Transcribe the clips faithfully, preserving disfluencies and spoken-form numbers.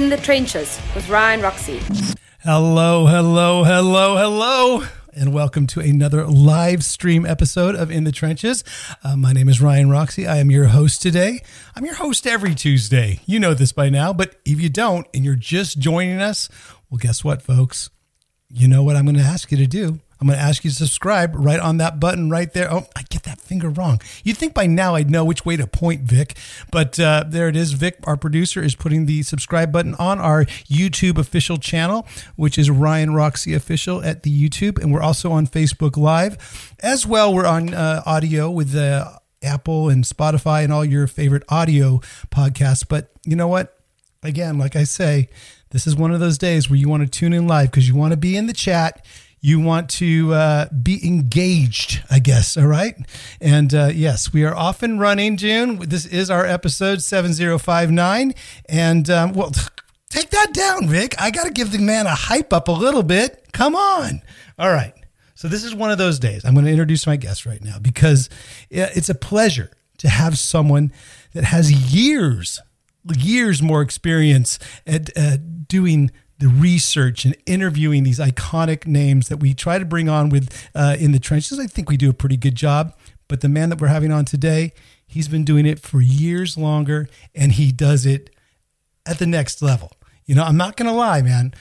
In the Trenches with Ryan Roxy. Hello, hello, hello, hello, and welcome to another live stream episode of In the Trenches. Uh, my name is Ryan Roxy. I am your host today. I'm your host every Tuesday. You know this by now, but if you don't and you're just joining us, well, guess what, folks? You know what I'm going to ask you to do. I'm going to ask you to subscribe right on that button right there. Oh, I get that finger wrong. You'd think by now I'd know which way to point, Vic. But uh, there it is. Vic, our producer, is putting the subscribe button on our YouTube official channel, which is Ryan Roxy Official at the YouTube. And we're also on Facebook Live. As well, we're on uh, audio with uh, Apple and Spotify and all your favorite audio podcasts. But you know what? Again, like I say, this is one of those days where you want to tune in live because you want to be in the chat. You want to uh, be engaged, I guess, all right? And uh, yes, we are off and running, June. This is our episode seven oh five nine. And, um, well, take that down, Vic. I got to give the man a hype up a little bit. Come on. All right. So this is one of those days. I'm going to introduce my guest right now because it's a pleasure to have someone that has years, years more experience at uh, doing the research and interviewing these iconic names that we try to bring on with uh, In the Trenches. I think we do a pretty good job, but the man that we're having on today, he's been doing it for years longer and he does it at the next level. You know, I'm not going to lie, man.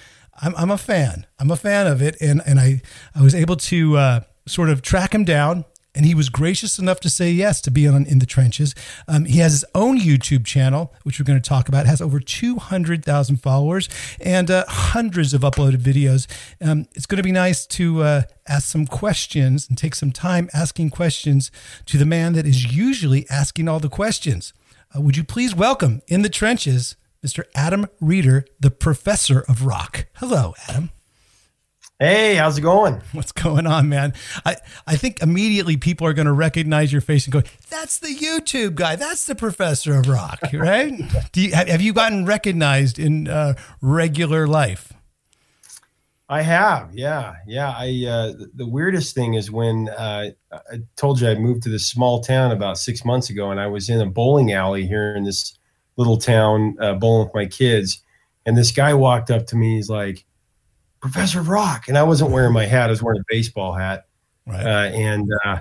I'm, I'm a fan. I'm a fan of it. And, and I, I was able to uh, sort of track him down. And he was gracious enough to say yes to be on In the Trenches. Um, he has his own YouTube channel, which we're going to talk about. It has over two hundred thousand followers and uh, hundreds of uploaded videos. Um, it's going to be nice to uh, ask some questions and take some time asking questions to the man that is usually asking all the questions. Uh, would you please welcome In the Trenches, Mister Adam Reader, the Professor of Rock. Hello, Adam. Hey, how's it going? What's going on, man? I, I think immediately people are going to recognize your face and go, that's the YouTube guy. That's the Professor of Rock, right? Do you, have, have you gotten recognized in uh, regular life? I have, yeah. Yeah, I uh, the weirdest thing is when uh, I told you I moved to this small town about six months ago, and I was in a bowling alley here in this little town uh, bowling with my kids, and this guy walked up to me. He's like, Professor of Rock. And I wasn't wearing my hat. I was wearing a baseball hat. Right. Uh, and, uh,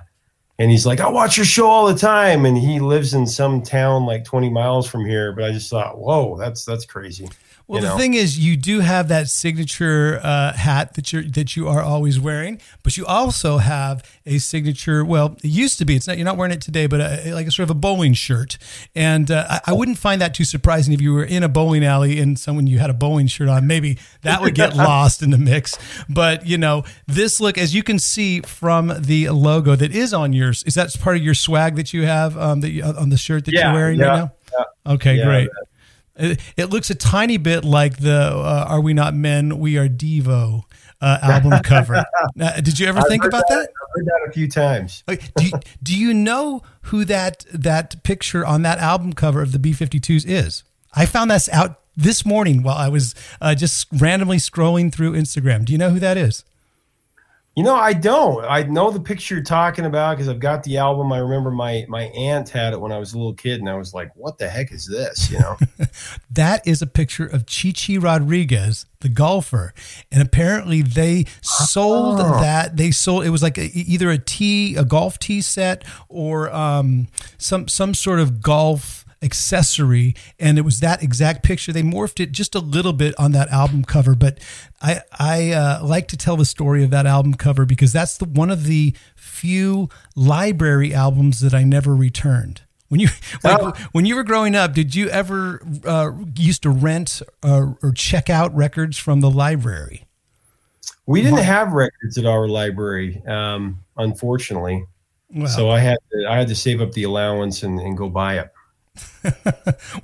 and he's like, I watch your show all the time. And he lives in some town like twenty miles from here. But I just thought, whoa, that's, that's crazy. Well, you know? The thing is, you do have that signature uh, hat that you're, that you are always wearing, but you also have a signature. Well, it used to be, it's not, you're not wearing it today, but a, like a sort of a bowling shirt. And uh, I, I wouldn't find that too surprising if you were in a bowling alley and someone, you had a bowling shirt on, maybe that would get lost in the mix. But you know, this look, as you can see from the logo that is on yours, is that part of your swag that you have um, that you, on the shirt that yeah, you're wearing yeah, right now? Yeah, okay, yeah, great. Yeah. It looks a tiny bit like the uh, Are We Not Men, We Are Devo uh, album cover. Now, did you ever I've think about that, that? I've heard that a few times. Okay. Do, you, do you know who that that picture on that album cover of the B fifty-twos is? I found this out this morning while I was uh, just randomly scrolling through Instagram. Do you know who that is? You know, I don't. I know the picture you're talking about because I've got the album. I remember my my aunt had it when I was a little kid, and I was like, what the heck is this? You know, that is a picture of Chichi Rodriguez, the golfer. And apparently they sold oh. that. They sold, it was like a, either a tee, a golf tee set or um, some some sort of golf accessory, and it was that exact picture. They morphed it just a little bit on that album cover, but I I uh, like to tell the story of that album cover because that's the one of the few library albums that I never returned. When you like, oh. when you were growing up, did you ever uh, used to rent uh, or check out records from the library? We didn't have records at our library, um, unfortunately. Wow. So I had to, I had to save up the allowance and, and go buy it.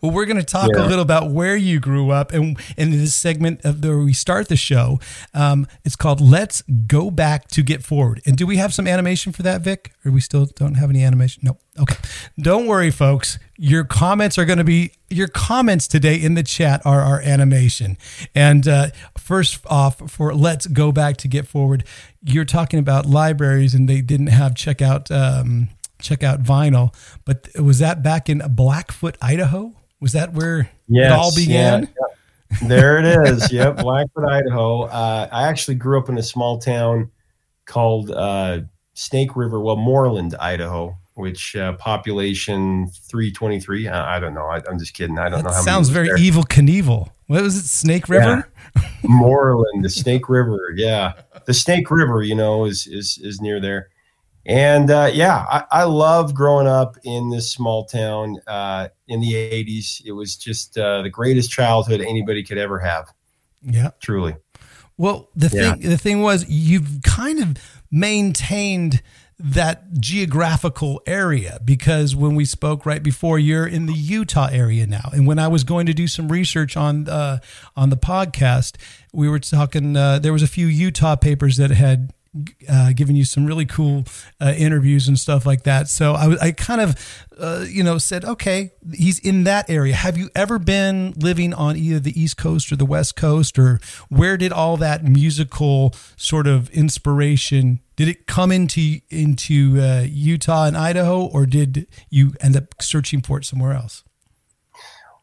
Well, we're going to talk yeah. a little about where you grew up, and in this segment of where we start the show, um, it's called "Let's Go Back to Get Forward." And do we have some animation for that, Vic? Or we still don't have any animation? No. Okay. Don't worry, folks. Your comments are going to be your comments today in the chat are our animation. And uh, first off, for "Let's Go Back to Get Forward," you're talking about libraries, and they didn't have checkout. Um, check out vinyl, but was that back in Blackfoot, Idaho? Was that where yes, it all began? Yeah, There it is. Yep. Blackfoot, Idaho. Uh, I actually grew up in a small town called uh, Snake River. Well, Moreland, Idaho, which uh, population three twenty-three. I, I don't know. I, I'm just kidding. I don't that know. How sounds many very there. Evil Knievel. What was it? Snake River? Yeah. Moreland, the Snake River. Yeah. The Snake River, you know, is, is, is near there. And uh, yeah, I, I love growing up in this small town uh, in the eighties. It was just uh, the greatest childhood anybody could ever have. Yeah, truly. Well, the yeah. thing the thing was, you've kind of maintained that geographical area, because when we spoke right before, you're in the Utah area now. And when I was going to do some research on uh, on the podcast, we were talking. Uh, there was a few Utah papers that had. Uh, giving you some really cool uh, interviews and stuff like that. So I, I kind of, uh, you know, said, okay, he's in that area. Have you ever been living on either the East Coast or the West Coast, or where did all that musical sort of inspiration, did it come into, into uh, Utah and Idaho, or did you end up searching for it somewhere else?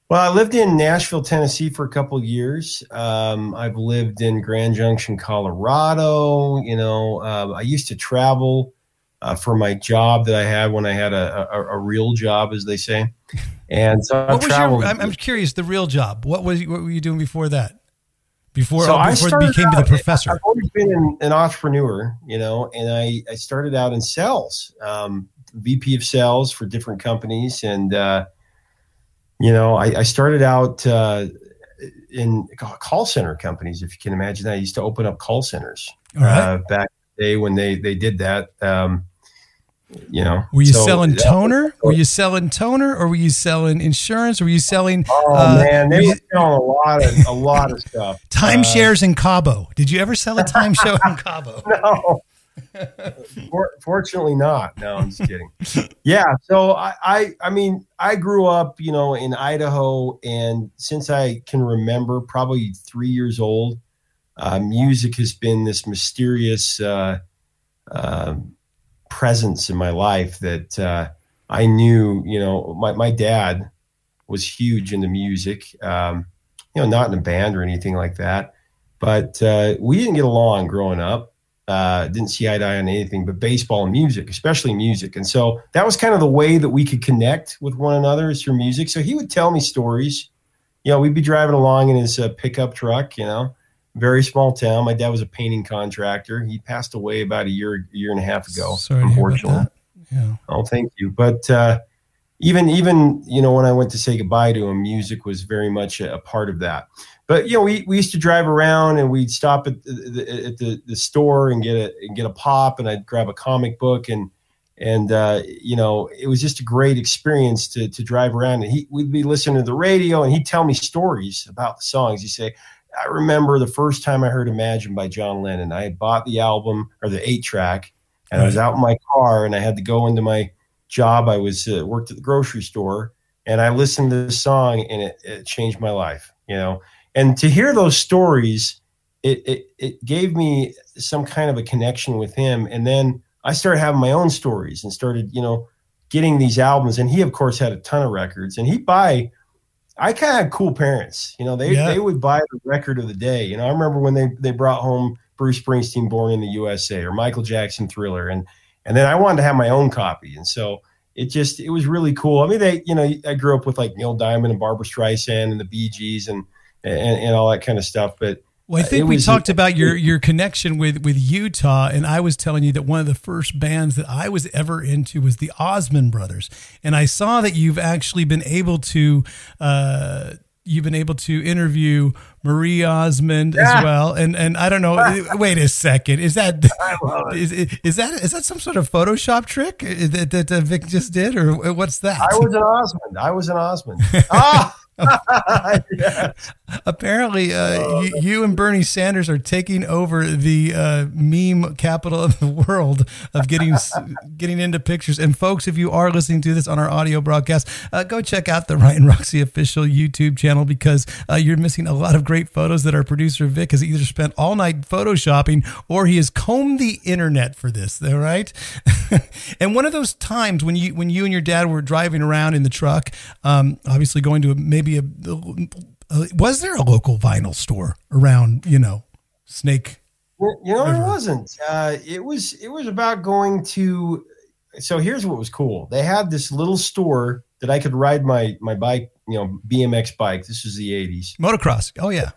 Well, I lived in Nashville, Tennessee for a couple of years. Um, I've lived in Grand Junction, Colorado. You know, uh, I used to travel uh, for my job that I had when I had a, a, a real job, as they say. And so I've traveled. Your, I'm, I'm curious, the real job. What was what were you doing before that? Before, so before I it became out, the professor. I've always been an, an entrepreneur, you know, and I, I started out in sales, um, V P of sales for different companies. And, uh, You know, I, I started out uh, in call center companies, if you can imagine that. I used to open up call centers All right. uh, back in the day when they, they did that, um, you know. Were you so, selling toner? Was, were you selling toner, or were you selling insurance? Or were you selling? Oh, uh, man, they were selling a lot of, a lot of stuff. Timeshares uh, in Cabo. Did you ever sell a timeshare in Cabo? No. For, fortunately not. No, I'm just kidding. Yeah. So I, I, I mean, I grew up, you know, in Idaho, and since I can remember, probably three years old, uh, music has been this mysterious uh, uh, presence in my life that uh, I knew, you know, my, my dad was huge into music, um, you know, not in a band or anything like that, but uh, we didn't get along growing up. Uh, didn't see eye to eye on anything but baseball and music, especially music. And so that was kind of the way that we could connect with one another, is through music. So he would tell me stories. You know, we'd be driving along in his uh, pickup truck, you know, very small town. My dad was a painting contractor. He passed away about a year, year and a half ago, Sorry unfortunately. Yeah. Oh, thank you. But uh, even, even, you know, when I went to say goodbye to him, music was very much a, a part of that. But, you know, we, we used to drive around, and we'd stop at the, at the, the store and get a and get a pop, and I'd grab a comic book. And, and uh, you know, it was just a great experience to to drive around. And he, we'd be listening to the radio, and he'd tell me stories about the songs. He'd say, I remember the first time I heard Imagine by John Lennon. I had bought the album, or the eight-track, and I was out in my car, and I had to go into my job. I was uh, worked at the grocery store, and I listened to the song, and it, it changed my life, you know. And to hear those stories, it, it it gave me some kind of a connection with him. And then I started having my own stories and started, you know, getting these albums. And he, of course, had a ton of records. And he'd buy – I kind of had cool parents. You know, they, yeah. they would buy the record of the day. You know, I remember when they, they brought home Bruce Springsteen, Born in the U S A, or Michael Jackson, Thriller. And, and then I wanted to have my own copy. And so – It just, it was really cool. I mean, they, you know, I grew up with like Neil Diamond and Barbra Streisand and the Bee Gees and, and, and all that kind of stuff. But well, I think we talked a, about your, your connection with, with Utah. And I was telling you that one of the first bands that I was ever into was the Osmond Brothers. And I saw that you've actually been able to, uh, you've been able to interview Marie Osmond yeah. as well. And, and I don't know, wait a second. Is that, is, is that, is that some sort of Photoshop trick that, that uh, Vic just did, or what's that? I was an Osmond. I was an Osmond. Ah! Yes. Apparently, uh, you, you and Bernie Sanders are taking over the uh, meme capital of the world of getting getting into pictures. And folks, if you are listening to this on our audio broadcast, uh, go check out the Ryan Roxy official YouTube channel, because uh, you're missing a lot of great photos that our producer Vic has either spent all night photoshopping, or he has combed the internet for this. All right. And one of those times when you when you and your dad were driving around in the truck, um, obviously going to a, maybe a, uh, was there a local vinyl store around, you know, Snake? Well, you know, River? It wasn't. Uh, it was, it was about going to, so here's what was cool. They had this little store that I could ride my, my bike, you know, B M X bike. This is the eighties. Motocross. Oh yeah.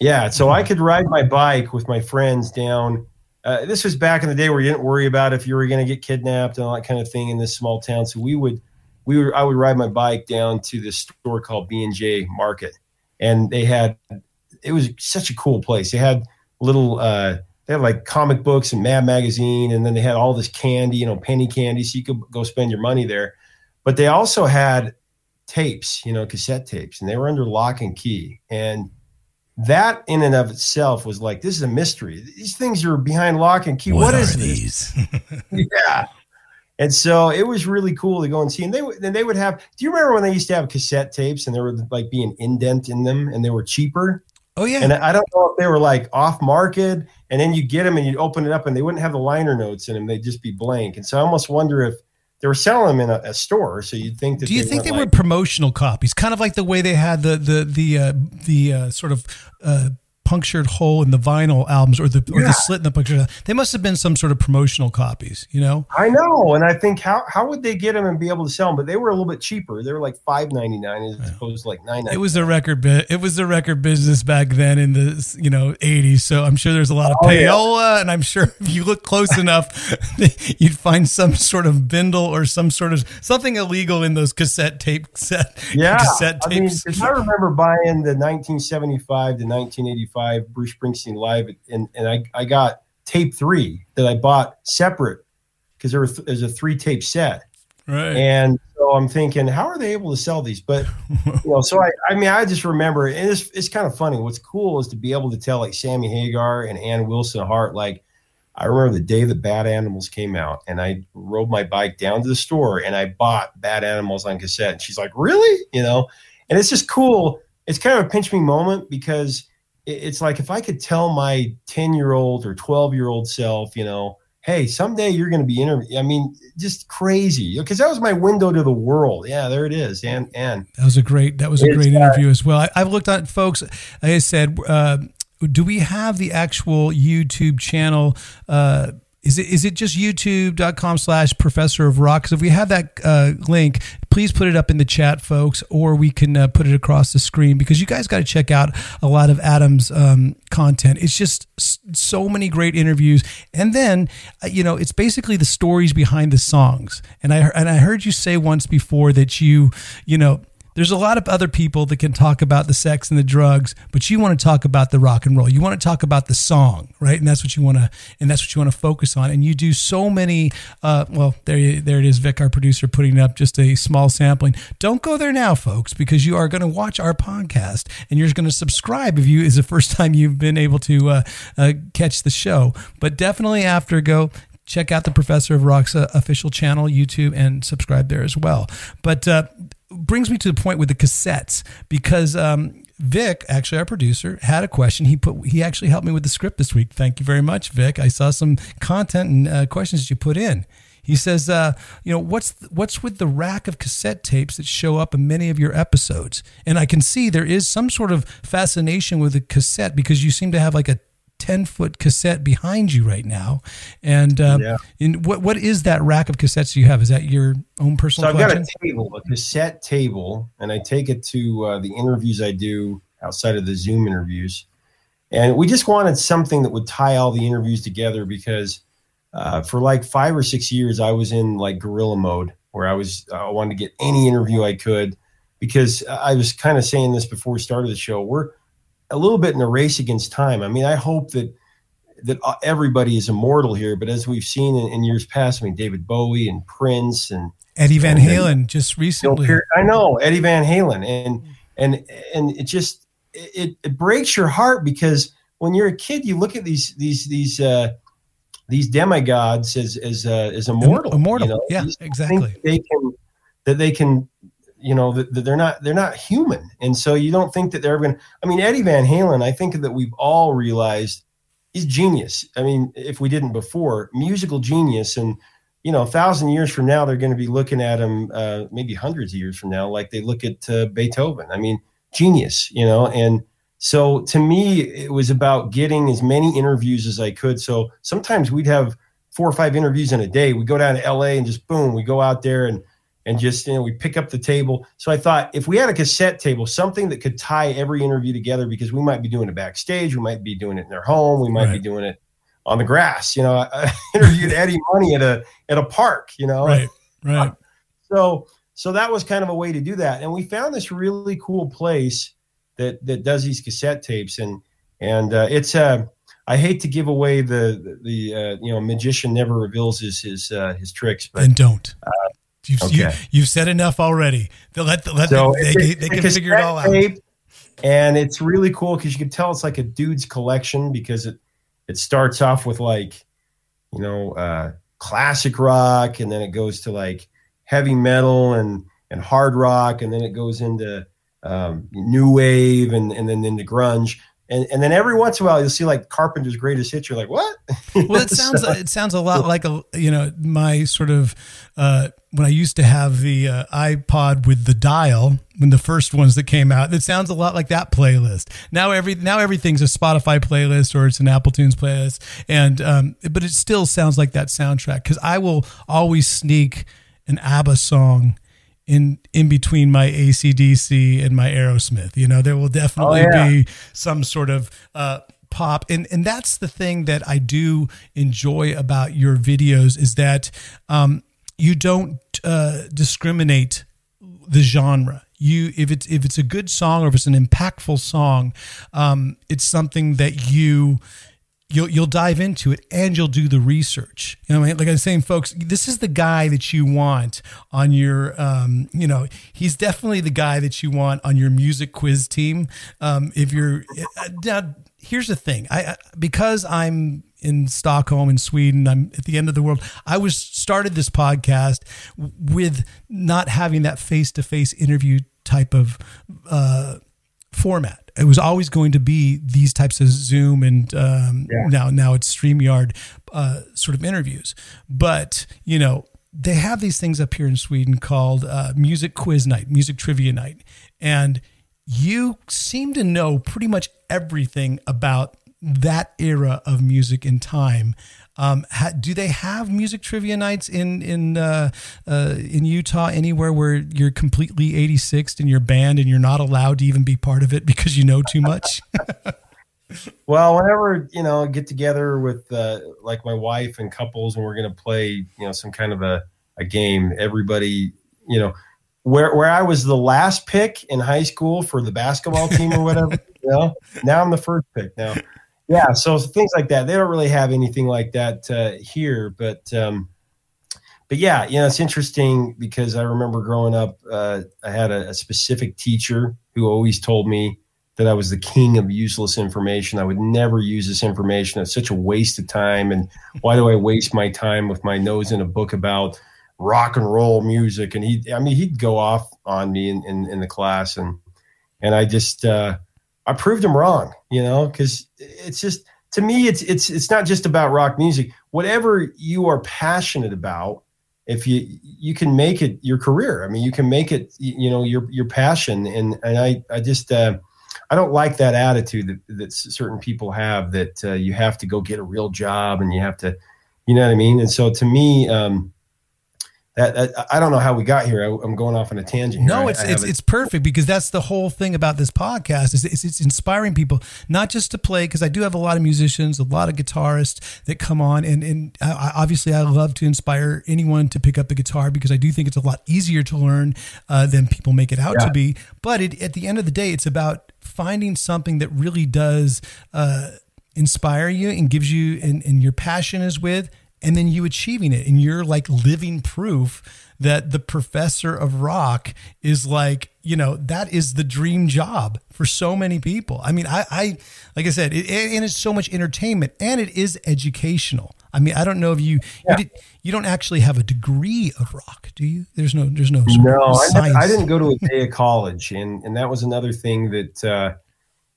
Yeah. So I could ride my bike with my friends down. Uh, this was back in the day where you didn't worry about if you were going to get kidnapped and all that kind of thing in this small town. So we would, we were, I would ride my bike down to this store called B and J Market, and they had, it was such a cool place. They had little, uh, they had like comic books and Mad Magazine, and then they had all this candy, you know, penny candy, so you could go spend your money there. But they also had tapes, you know, cassette tapes, and they were under lock and key. And that in and of itself was like, this is a mystery. These things are behind lock and key. What, what is these? Yeah. And so it was really cool to go and see. And they would, then they would have, do you remember when they used to have cassette tapes and there would like be an indent in them and they were cheaper? Oh yeah. And I don't know if they were like off market, and then you get them and you'd open it up and they wouldn't have the liner notes in them. They'd just be blank. And so I almost wonder if they were selling them in a, a store. So you'd think that. Do you they think they like, were promotional copies? Kind of like the way they had the, the, the, uh, the, uh, sort of, uh, punctured hole in the vinyl albums, or the or yeah. the slit in the punctured. They must have been some sort of promotional copies, you know? I know. And I think how how would they get them and be able to sell them? But they were a little bit cheaper. They were like five ninety-nine as opposed to like nine ninety-nine. It was the record bit. It was the record business back then in the, you know, eighties. So I'm sure there's a lot of oh, payola, yeah. And I'm sure if you look close enough, you'd find some sort of bindle or some sort of something illegal in those cassette tape set. Yeah. Cassette tapes. I mean, I remember buying the nineteen seventy-five to nineteen eighty-five Bruce Springsteen live, and and I, I got tape three that I bought separate because there was th- there's a three tape set, right? And so I'm thinking, how are they able to sell these? But you know, so I I mean I just remember, and it's it's kind of funny. What's cool is to be able to tell like Sammy Hagar and Ann Wilson Heart. Like I remember the day that Bad Animals came out, and I rode my bike down to the store and I bought Bad Animals on cassette. And she's like, really? You know, and it's just cool. It's kind of a pinch me moment because it's like if I could tell my ten-year-old or twelve-year-old self, you know, hey, someday you're going to be interviewed. I mean, just crazy, because that was my window to the world. Yeah, there it is. And and that was a great that was a great interview as well. I, I've looked at folks. I said, uh, do we have the actual YouTube channel? Uh, is it is it just youtube dot com slash professor of rock? Because if we have that uh, link, please put it up in the chat, folks, or we can uh, put it across the screen, because you guys got to check out a lot of Adam's um, content. It's just so many great interviews. And then, uh, you know, it's basically the stories behind the songs. And I, and I heard you say once before that you, you know, there's a lot of other people that can talk about the sex and the drugs, but you want to talk about the rock and roll. You want to talk about the song, right? And that's what you want to, and that's what you want to focus on. And you do so many. Uh, well, there, you, there it is, Vic, our producer, putting up just a small sampling. Don't go there now, folks, because you are going to watch our podcast, and you're going to subscribe if you is the first time you've been able to uh, uh, catch the show. But definitely after go. Check out the Professor of Rock's uh, official channel, YouTube, and subscribe there as well. But uh, brings me to the point with the cassettes, because um, Vic, actually our producer, had a question. He put he actually helped me with the script this week. Thank you very much, Vic. I saw some content and uh, questions that you put in. He says, uh, you know, what's what's with the rack of cassette tapes that show up in many of your episodes? And I can see there is some sort of fascination with the cassette, because you seem to have like a ten foot cassette behind you right now. And, um, yeah. in what, what is that rack of cassettes you have? Is that your own personal? So I've collection? Got a table, a cassette table, and I take it to uh, the interviews I do outside of the Zoom interviews. And we just wanted something that would tie all the interviews together, because uh, for like five or six years, I was in like guerrilla mode, where I was, uh, I wanted to get any interview I could, because I was kind of saying this before we started the show, we're, a little bit in a race against time. I mean, I hope that that everybody is immortal here, but as we've seen in, in years past, I mean, David Bowie and Prince and Eddie Van and Halen, and just recently. You know, I know Eddie Van Halen, and and and it just it, it breaks your heart, because when you're a kid, you look at these these these uh, these demigods as as uh, as immortal, immortal, you know? Yeah, exactly. They can that they can. You know, that they're not they're not human, and so you don't think that they're ever going to. I mean, Eddie Van Halen, I think that we've all realized is genius. I mean, if we didn't before, musical genius, and you know, a thousand years from now, they're going to be looking at him, uh, maybe hundreds of years from now, like they look at uh, Beethoven. I mean, genius, you know? And so to me, it was about getting as many interviews as I could. So sometimes we'd have four or five interviews in a day. We go down to L A and just boom, we go out there and, and just, you know, we pick up the table. So I thought if we had a cassette table, something that could tie every interview together, because we might be doing it backstage, we might be doing it in their home, we might right. be doing it on the grass. You know, I, I interviewed Eddie Money at a, at a park, you know? Right. Right. So, so that was kind of a way to do that. And we found this really cool place that, that does these cassette tapes. And, and, uh, it's, uh, I hate to give away the, the, uh, you know, magician never reveals his, his, uh, his tricks, but and don't, uh, you've, okay. you, you've said enough already. They'll let, they'll let so them, they, they, they can figure it all out. Tape, and it's really cool, 'cause you can tell it's like a dude's collection, because it, it starts off with like, you know, uh, classic rock, and then it goes to like heavy metal and, and hard rock. And then it goes into, um, new wave and, and then into grunge. And and then every once in a while you'll see like Carpenter's greatest hits. You're like, what? Well, it sounds, so, it sounds a lot like a, you know, my sort of, uh, when I used to have the uh, iPod with the dial, when the first ones that came out, it sounds a lot like that playlist. Now every now everything's a Spotify playlist, or it's an Apple Tunes playlist, and um, but it still sounds like that soundtrack, because I will always sneak an ABBA song in in between my A C D C and my Aerosmith. You know, there will definitely oh, yeah. be some sort of uh, pop, and and that's the thing that I do enjoy about your videos, is that. Um, You don't uh, discriminate the genre. You, if it's if it's a good song or if it's an impactful song, um, it's something that you you'll you'll dive into it, and you'll do the research. You know, like I was saying, folks, this is the guy that you want on your um, you know, he's definitely the guy that you want on your music quiz team. Um, if you're now, here's the thing, I because I'm. in Stockholm in Sweden, I'm at the end of the world. I was started this podcast with not having that face-to-face interview type of uh, format. It was always going to be these types of Zoom and um, yeah. now, now it's StreamYard uh, sort of interviews. But, you know, they have these things up here in Sweden called uh, music quiz night, music trivia night. And you seem to know pretty much everything about that era of music in time. Um, ha, do they have music trivia nights in, in, uh, uh, in Utah, anywhere where you're completely eighty-sixed in your band and you're not allowed to even be part of it because you know too much? Well, whenever, you know, get together with, uh, like my wife and couples, and we're going to play, you know, some kind of a, a game, everybody, you know, where, where I was the last pick in high school for the basketball team or whatever, you know, now I'm the first pick now. Yeah, so things like that. They don't really have anything like that uh, here, but um, but yeah, you know, it's interesting, because I remember growing up, uh, I had a, a specific teacher who always told me that I was the king of useless information. I would never use this information. It's such a waste of time, and why do I waste my time with my nose in a book about rock and roll music? And he, I mean, he'd go off on me in, in, in the class, and and I just. Uh, I proved him wrong, you know, because it's just, to me, it's it's it's not just about rock music. Whatever you are passionate about, if you you can make it your career. I mean, you can make it, you know, your your passion. And and I I just uh, I don't like that attitude that, that certain people have, that uh, you have to go get a real job and you have to, you know what I mean. And so to me. Um, I don't know how we got here. I'm going off on a tangent. No, it's it's, it's perfect, because that's the whole thing about this podcast, is it's, it's inspiring people not just to play, because I do have a lot of musicians, a lot of guitarists that come on, and, and I, obviously I love to inspire anyone to pick up the guitar, because I do think it's a lot easier to learn uh, than people make it out yeah. to be. But it, at the end of the day, it's about finding something that really does uh, inspire you and gives you, and, and your passion is with. And then you achieving it, and you're like living proof that the professor of rock is like, you know, that is the dream job for so many people. I mean, I, I like I said, it, and it's so much entertainment, and it is educational. I mean, I don't know if you, yeah. you, did, you don't actually have a degree of rock, do you? There's no, there's no, no, I, I didn't go to a day of college. And, and that was another thing that, uh,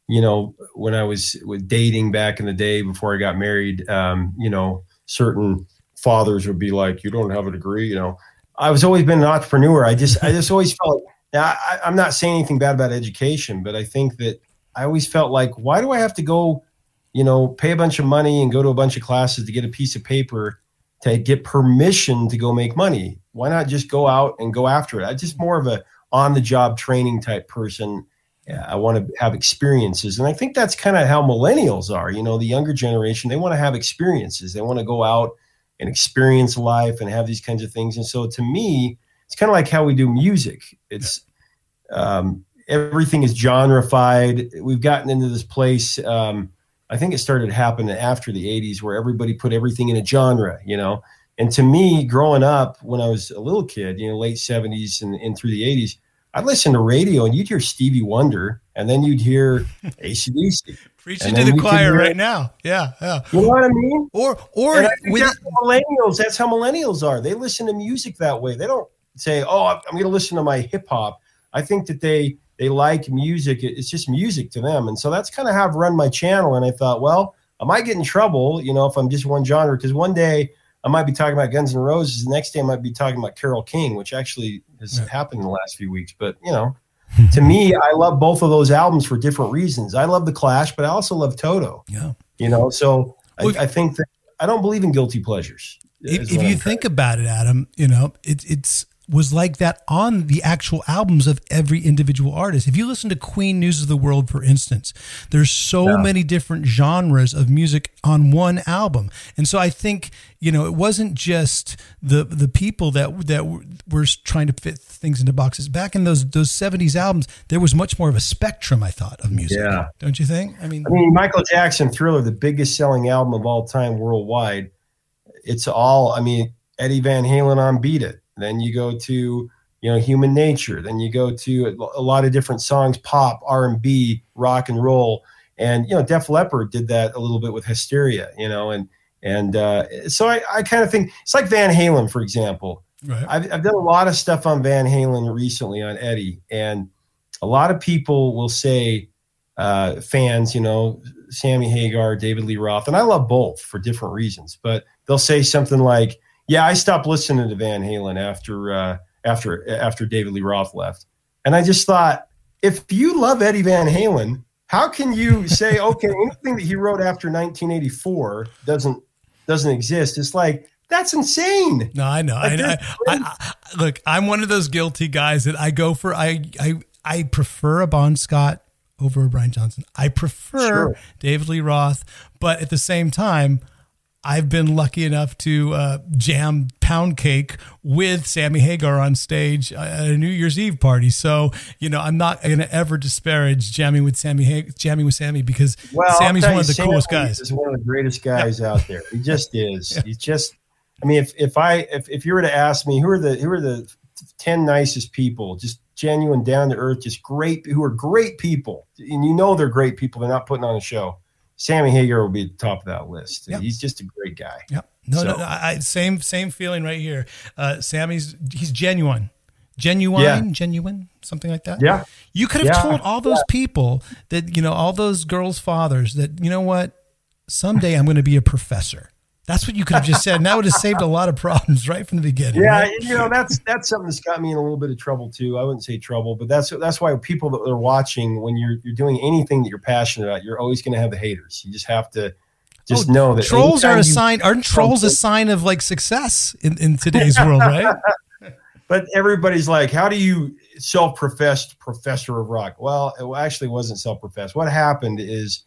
you know, when I was with dating back in the day before I got married, um, you know, certain fathers would be like, you don't have a degree. You know, I was always been an entrepreneur. I just, I just always felt like Now, I, I'm not saying anything bad about education, but I think that I always felt like, why do I have to go, you know, pay a bunch of money and go to a bunch of classes to get a piece of paper to get permission to go make money? Why not just go out and go after it? I'm just more of a on-the-job training type person. Yeah, I want to have experiences. And I think that's kind of how millennials are. You know, the younger generation, they want to have experiences. They want to go out and experience life and have these kinds of things. And so to me, it's kind of like how we do music. It's um, everything is genreified. We've gotten into this place. Um, I think it started happening after the eighties where everybody put everything in a genre, you know. And to me, growing up when I was a little kid, you know, late seventies and, and through the eighties, I'd listen to radio and you'd hear Stevie Wonder and then you'd hear A C D C. Preaching to the choir right now. Yeah. Yeah. You know what I mean? Or, or with that's millennials, that's how millennials are. They listen to music that way. They don't say, oh, I'm going to listen to my hip hop. I think that they, they like music. It's just music to them. And so that's kind of how I've run my channel. And I thought, well, I might get in trouble, you know, if I'm just one genre, because one day I might be talking about Guns N' Roses. The next day I might be talking about Carole King, which actually has yeah. happened in the last few weeks. But, you know, to me, I love both of those albums for different reasons. I love The Clash, but I also love Toto. Yeah. You know, so well, I, I think that I don't believe in guilty pleasures. If, if you think about it, Adam, you know, it, it's was like that on the actual albums of every individual artist. If you listen to Queen News of the World, for instance, there's so yeah. many different genres of music on one album. And so I think, you know, it wasn't just the, the people that, that were trying to fit things into boxes. Back in those, those seventies albums, there was much more of a spectrum, I thought, of music. Yeah. Don't you think? I mean, I mean, Michael Jackson, Thriller, the biggest selling album of all time worldwide. It's all, I mean, Eddie Van Halen on Beat It. Then you go to, you know, Human Nature. Then you go to a lot of different songs, pop, R and B, rock and roll. And, you know, Def Leppard did that a little bit with Hysteria, you know. And and uh, so I, I kind of think it's like Van Halen, for example. Right. I've, I've done a lot of stuff on Van Halen recently on Eddie. And a lot of people will say, uh, fans, you know, Sammy Hagar, David Lee Roth. And I love both for different reasons. But they'll say something like, yeah, I stopped listening to Van Halen after uh, after after David Lee Roth left. And I just thought, if you love Eddie Van Halen, how can you say, okay, anything that he wrote after nineteen eighty-four doesn't doesn't exist? It's like, that's insane. No, I know. Like, I, know. I, I, look, I'm one of those guilty guys that I go for. I I, I prefer a Bon Scott over a Brian Johnson. I prefer sure. David Lee Roth. But at the same time, I've been lucky enough to uh, jam Pound Cake with Sammy Hagar on stage at a New Year's Eve party. So, you know, I'm not going to ever disparage jamming with Sammy, Hag- jamming with Sammy because well, Sammy's one of the Sammy coolest guys. He's one of the greatest guys yeah. out there. He just is. Yeah. He's just, I mean, if, if I, if, if you were to ask me who are the, who are the ten nicest people, just genuine, down to earth, just great, who are great people, and you know, they're great people. They're not putting on a show. Sammy Hagar will be at the top of that list. Yep. He's just a great guy. Yep. No, so. no, no I, same, same feeling right here. Uh, Sammy's, he's genuine, genuine, yeah. genuine, something like that. Yeah. You could have yeah. told all those yeah. people that, you know, all those girls' fathers that, you know what, someday I'm going to be a professor. That's what you could have just said. And that would have saved a lot of problems right from the beginning. Yeah. Right? You know, that's, that's something that's got me in a little bit of trouble too. I wouldn't say trouble, but that's, that's why people that are watching, when you're, you're doing anything that you're passionate about, you're always going to have the haters. You just have to just oh, know that trolls are a sign, aren't trolls a sign of like success in, in today's world, right? But everybody's like, how do you self-professed professor of rock? Well, it actually wasn't self-professed. What happened is,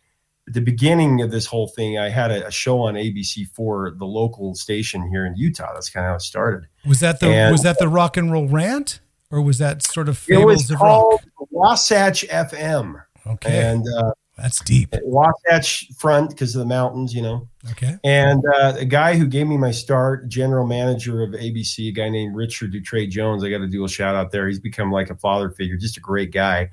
at the beginning of this whole thing, I had a, a show on A B C four, the local station here in Utah. That's kind of how it started. Was that the and, was that the Rock and Roll Rant, or was that sort of Fables it was of called Rock? Wasatch F M. Okay, and uh, that's deep. Wasatch Front because of the mountains, you know. Okay, and uh, a guy who gave me my start, general manager of A B C, a guy named Richard Dutre Jones. I got to do a shout out there. He's become like a father figure, just a great guy.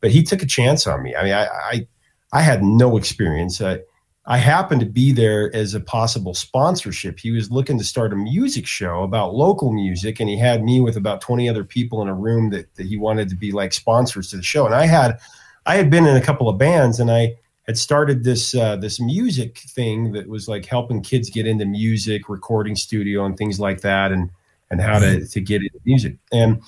But he took a chance on me. I mean, I. I I had no experience. I, I happened to be there as a possible sponsorship. He was looking to start a music show about local music, and he had me with about twenty other people in a room that, that he wanted to be like sponsors to the show. And I had, I had been in a couple of bands, and I had started this uh, this music thing that was like helping kids get into music, recording studio, and things like that, and and how to to get into music. And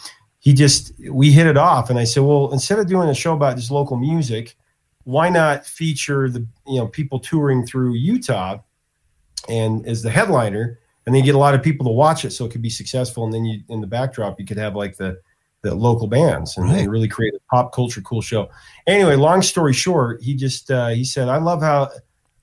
he just, we hit it off. And I said, well, instead of doing a show about just local music, why not feature the, you know, people touring through Utah and as the headliner, and then you get a lot of people to watch it so it could be successful. And then you, in the backdrop, you could have like the, the local bands and they really create a pop culture, cool show. Anyway, long story short, he just, uh, he said, I love how,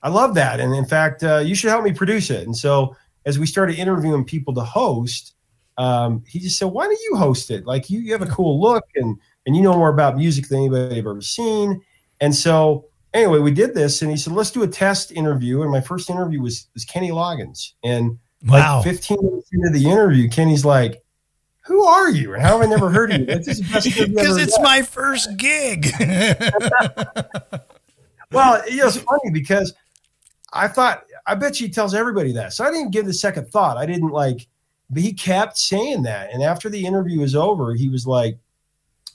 I love that. And in fact, uh, you should help me produce it. And so as we started interviewing people to host, um, he just said, why don't you host it? Like you, you have a cool look and, and you know more about music than anybody I've ever seen. And so anyway, we did this and he said, let's do a test interview. And my first interview was, was Kenny Loggins. And wow. Like fifteen minutes into the interview, Kenny's like, who are you? And how have I never heard of you? Because it's done. My first gig. Well, you know, it's funny because I thought, I bet she tells everybody that. So I didn't give the second thought. I didn't like, but he kept saying that. And after the interview was over, he was like,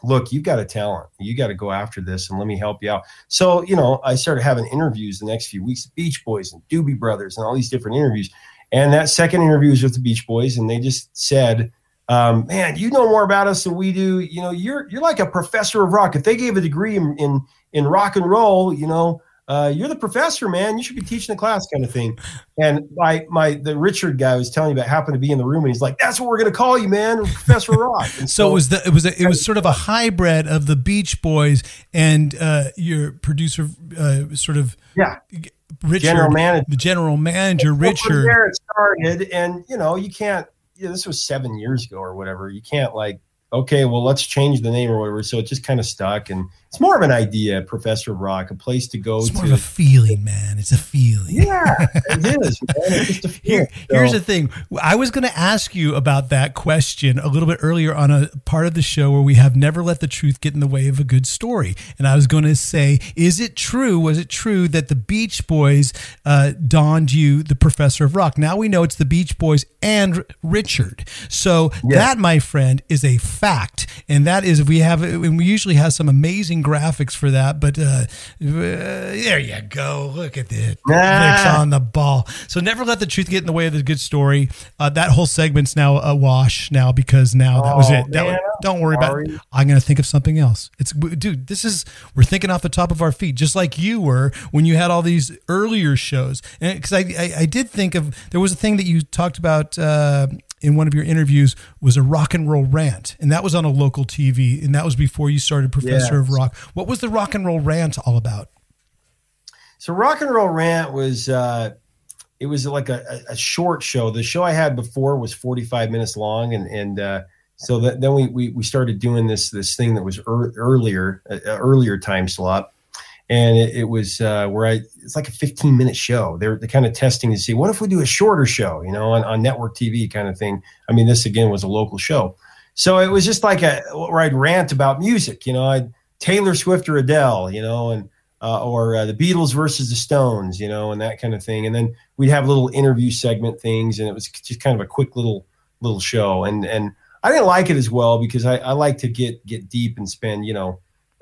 look, you've got a talent. You got to go after this and let me help you out. So, you know, I started having interviews the next few weeks, Beach Boys and Doobie Brothers and all these different interviews. And that second interview was with the Beach Boys. And they just said, um, man, you know more about us than we do. You know, you're, you're like a professor of rock. If they gave a degree in, in, in rock and roll, you know, uh, you're the professor, man, you should be teaching the class kind of thing. And my, my, the Richard guy I was telling you about happened to be in the room and he's like, that's what we're going to call you, man, Professor Rock. And so, so it was the, it was, a, it was sort of a hybrid of the Beach Boys and, uh, your producer, uh, sort of, yeah. Richard, general manager, the general manager, and Richard. There it started, and you know, you can't, you know, this was seven years ago or whatever. You can't like, okay, well, let's change the name or whatever. So it just kind of stuck, and it's more of an idea, Professor of Rock, a place to go. It's more to, of a feeling, man. It's a feeling. Yeah, it is. Man. It's just a feeling. Here, here's so. The thing. I was going to ask you about that question a little bit earlier on a part of the show where we have never let the truth get in the way of a good story. And I was going to say, is it true? Was it true that the Beach Boys uh, donned you the Professor of Rock? Now we know it's the Beach Boys and Richard. So yeah. That, my friend, is a fact. And that is, we have, and we usually have some amazing graphics for that, but uh, uh there you go. Look at the ah. clicks on the ball. So never let the truth get in the way of the good story. Uh, that whole segment's now a wash now because now oh, that was it. That was, don't worry Sorry. about it. I'm going to think of something else. It's dude, this is, we're thinking off the top of our feet, just like you were when you had all these earlier shows. And because I, I, I did think of, there was a thing that you talked about, uh, in one of your interviews was a rock and roll rant. And that was on a local T V. And that was before you started Professor yes. of Rock. What was the rock and roll rant all about? So rock and roll rant was, uh, it was like a, a short show. The show I had before was forty-five minutes long. And, and, uh, so that, then we, we, we started doing this, this thing that was er, earlier, uh, earlier time slot. And it, it was, uh, where I, it's like a fifteen minute show. They're, they're kind of testing to see, what if we do a shorter show, you know, on, on network T V kind of thing. I mean, this again was a local show. So it was just like a, where I'd rant about music, you know, I'd Taylor Swift or Adele, you know, and, uh, or, uh, the Beatles versus the Stones, you know, and that kind of thing. And then we'd have little interview segment things. And it was just kind of a quick little, little show. And, and I didn't like it as well because I, I like to get, get deep and spend, you know,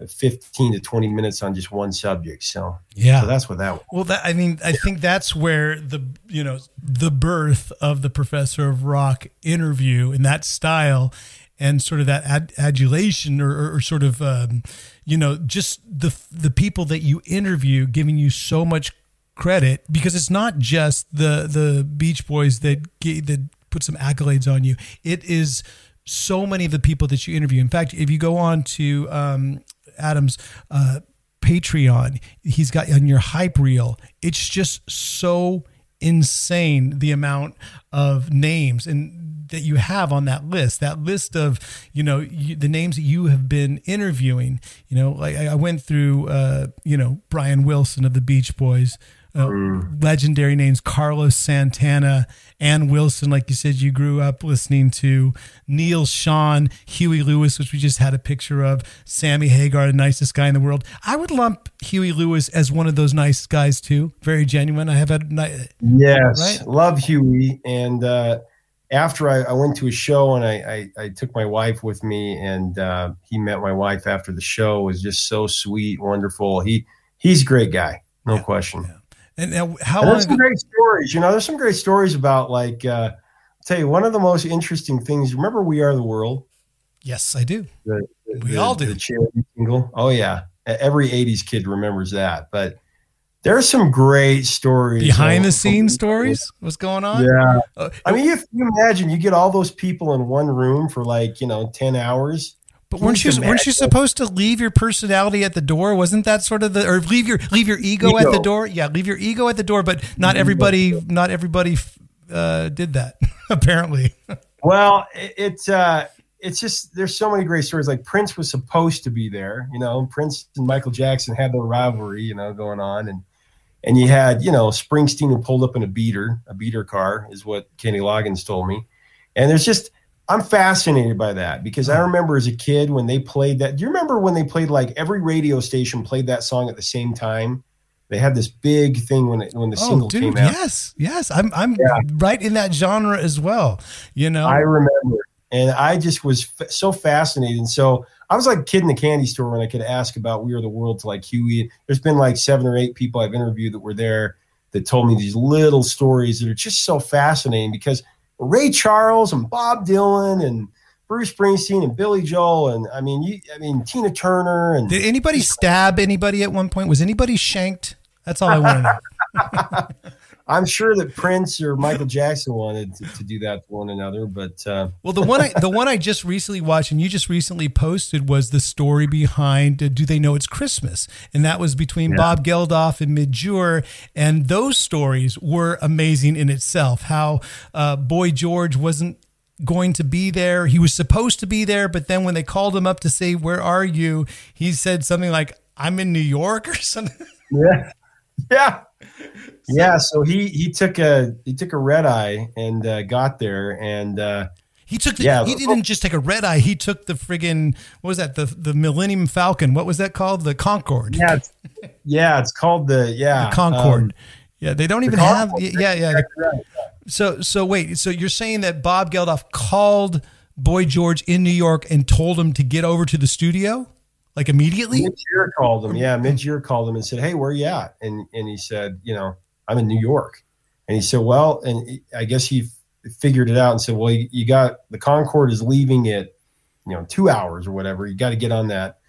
fifteen to twenty minutes on just one subject. So yeah, so that's what that was. Well, that, I mean, I think that's where the, you know, the birth of the Professor of Rock interview in that style and sort of that ad- adulation or, or, or sort of, um, you know, just the, the people that you interview giving you so much credit because it's not just the, the Beach Boys that get, that put some accolades on you. It is so many of the people that you interview. In fact, if you go on to, um, Adam's uh, Patreon, he's got on your hype reel. It's just so insane the amount of names and that you have on that list, that list of, you know, you, the names that you have been interviewing, you know, like I went through, uh, you know, Brian Wilson of the Beach Boys, uh, mm. legendary names, Carlos Santana, Ann Wilson, like you said, you grew up listening to, Neil Sean, Huey Lewis, which we just had a picture of, Sammy Hagar, the nicest guy in the world. I would lump Huey Lewis as one of those nice guys too. Very genuine. I have had. Yes. Right? Love Huey. And, uh, after I, I went to a show and I, I, I took my wife with me and, uh, he met my wife after the show. It was just so sweet, wonderful. He, he's a great guy. No yeah, question. Yeah. And now, how and there's long... some great stories, you know, there's some great stories about like, uh, I'll tell you one of the most interesting things. Remember, We Are the World. Yes, I do. The, the, we the, all do. The Charity single. Oh, yeah. Every eighties kid remembers that. But there are some great stories. Behind-the-scenes stories? What's going on? Yeah. Uh, I mean, if you imagine you get all those people in one room for like, you know, ten hours. But weren't you, weren't you supposed to leave your personality at the door? Wasn't that sort of the, or leave your, leave your ego, ego. at the door? Yeah. Leave your ego at the door, but not everybody, not everybody uh, did that apparently. Well, it's, it, uh, it's just, there's so many great stories. Like Prince was supposed to be there, you know, Prince and Michael Jackson had their rivalry, you know, going on, and, and you had, you know, Springsteen who pulled up in a beater, a beater car is what Kenny Loggins told me. And there's just, I'm fascinated by that because I remember as a kid when they played that. Do you remember when they played, like every radio station played that song at the same time? They had this big thing when it, when the oh, single dude, came out. Yes, yes, I'm I'm yeah. right in that genre as well. You know, I remember, and I just was f- so fascinated. And so I was like a kid in the candy store when I could ask about We Are the World to like Huey. There's been like seven or eight people I've interviewed that were there that told me these little stories that are just so fascinating because. Ray Charles and Bob Dylan and Bruce Springsteen and Billy Joel and I mean, you, I mean Tina Turner and did anybody stab anybody at one point? Was anybody shanked? That's all I want to know. I'm sure that Prince or Michael Jackson wanted to, to do that to one another, but uh... well, the one I, the one I just recently watched and you just recently posted was the story behind uh, Do They Know It's Christmas, and that was between yeah. Bob Geldof and Midge Ure, and those stories were amazing in itself. How uh, Boy George wasn't going to be there; he was supposed to be there, but then when they called him up to say, "Where are you?" he said something like, "I'm in New York" or something. Yeah. Yeah. So, yeah. So he, he took a, he took a red eye and uh, got there and uh, he took, the, yeah. he didn't just take a red eye. He took the friggin', what was that? The, the Millennium Falcon. What was that called? The Concorde. Yeah. It's, yeah. It's called the, yeah. The Concorde. Um, yeah. They don't even the have. Yeah. Yeah. Right. So, so wait, so you're saying that Bob Geldof called Boy George in New York and told him to get over to the studio? Like immediately? Midge Ure called him. Yeah, Midge Ure called him and said, "Hey, where are you at?" And and he said, you know, "I'm in New York." And he said, well, and I guess he f- figured it out and said, well, you, you got the Concorde is leaving at, you know, two hours or whatever. You got to get on that.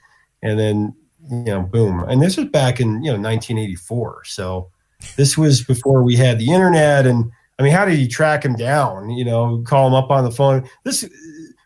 And then, you know, boom. And this was back in, you know, nineteen eighty-four. So this was before we had the internet. And I mean, how did you track him down? You know, call him up on the phone. This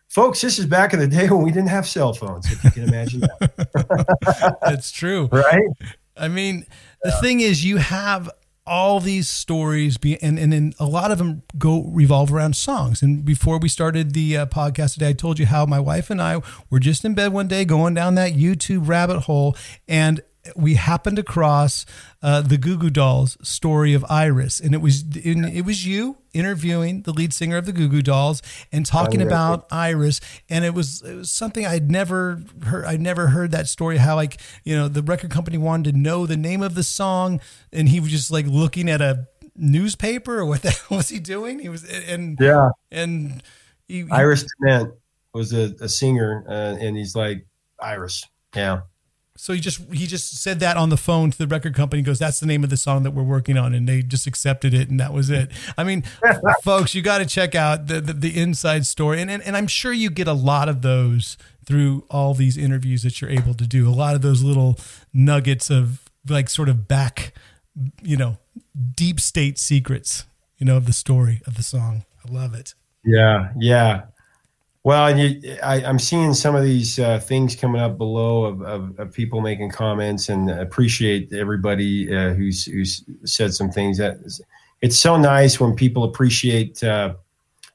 Folks, this is back in the day when we didn't have cell phones, if you can imagine that. That's true. Right? I mean, the yeah. thing is, you have all these stories, be, and, and then a lot of them go revolve around songs. And before we started the uh, podcast today, I told you how my wife and I were just in bed one day going down that YouTube rabbit hole, and we happened across uh, the Goo Goo Dolls story of Iris. And it was in, it was you interviewing the lead singer of the Goo Goo Dolls and talking about Iris. And it was, it was something I'd never heard. I'd never heard that story, how like, you know, the record company wanted to know the name of the song and he was just like looking at a newspaper or what the hell was he doing? He was, and yeah. And he, he, Iris Clement was a, a singer uh, and he's like, "Iris." Yeah. So he just he just said that on the phone to the record company. He goes, "That's the name of the song that we're working on," and they just accepted it, and that was it. I mean, folks, you got to check out the, the the inside story, and, and and I'm sure you get a lot of those through all these interviews that you're able to do. A lot of those little nuggets of like sort of back, you know, deep state secrets, you know, of the story of the song. I love it. Yeah, yeah. Well, and you, I, I'm seeing some of these uh, things coming up below of, of, of people making comments, and appreciate everybody uh, who's who's said some things. That is, it's so nice when people appreciate, uh,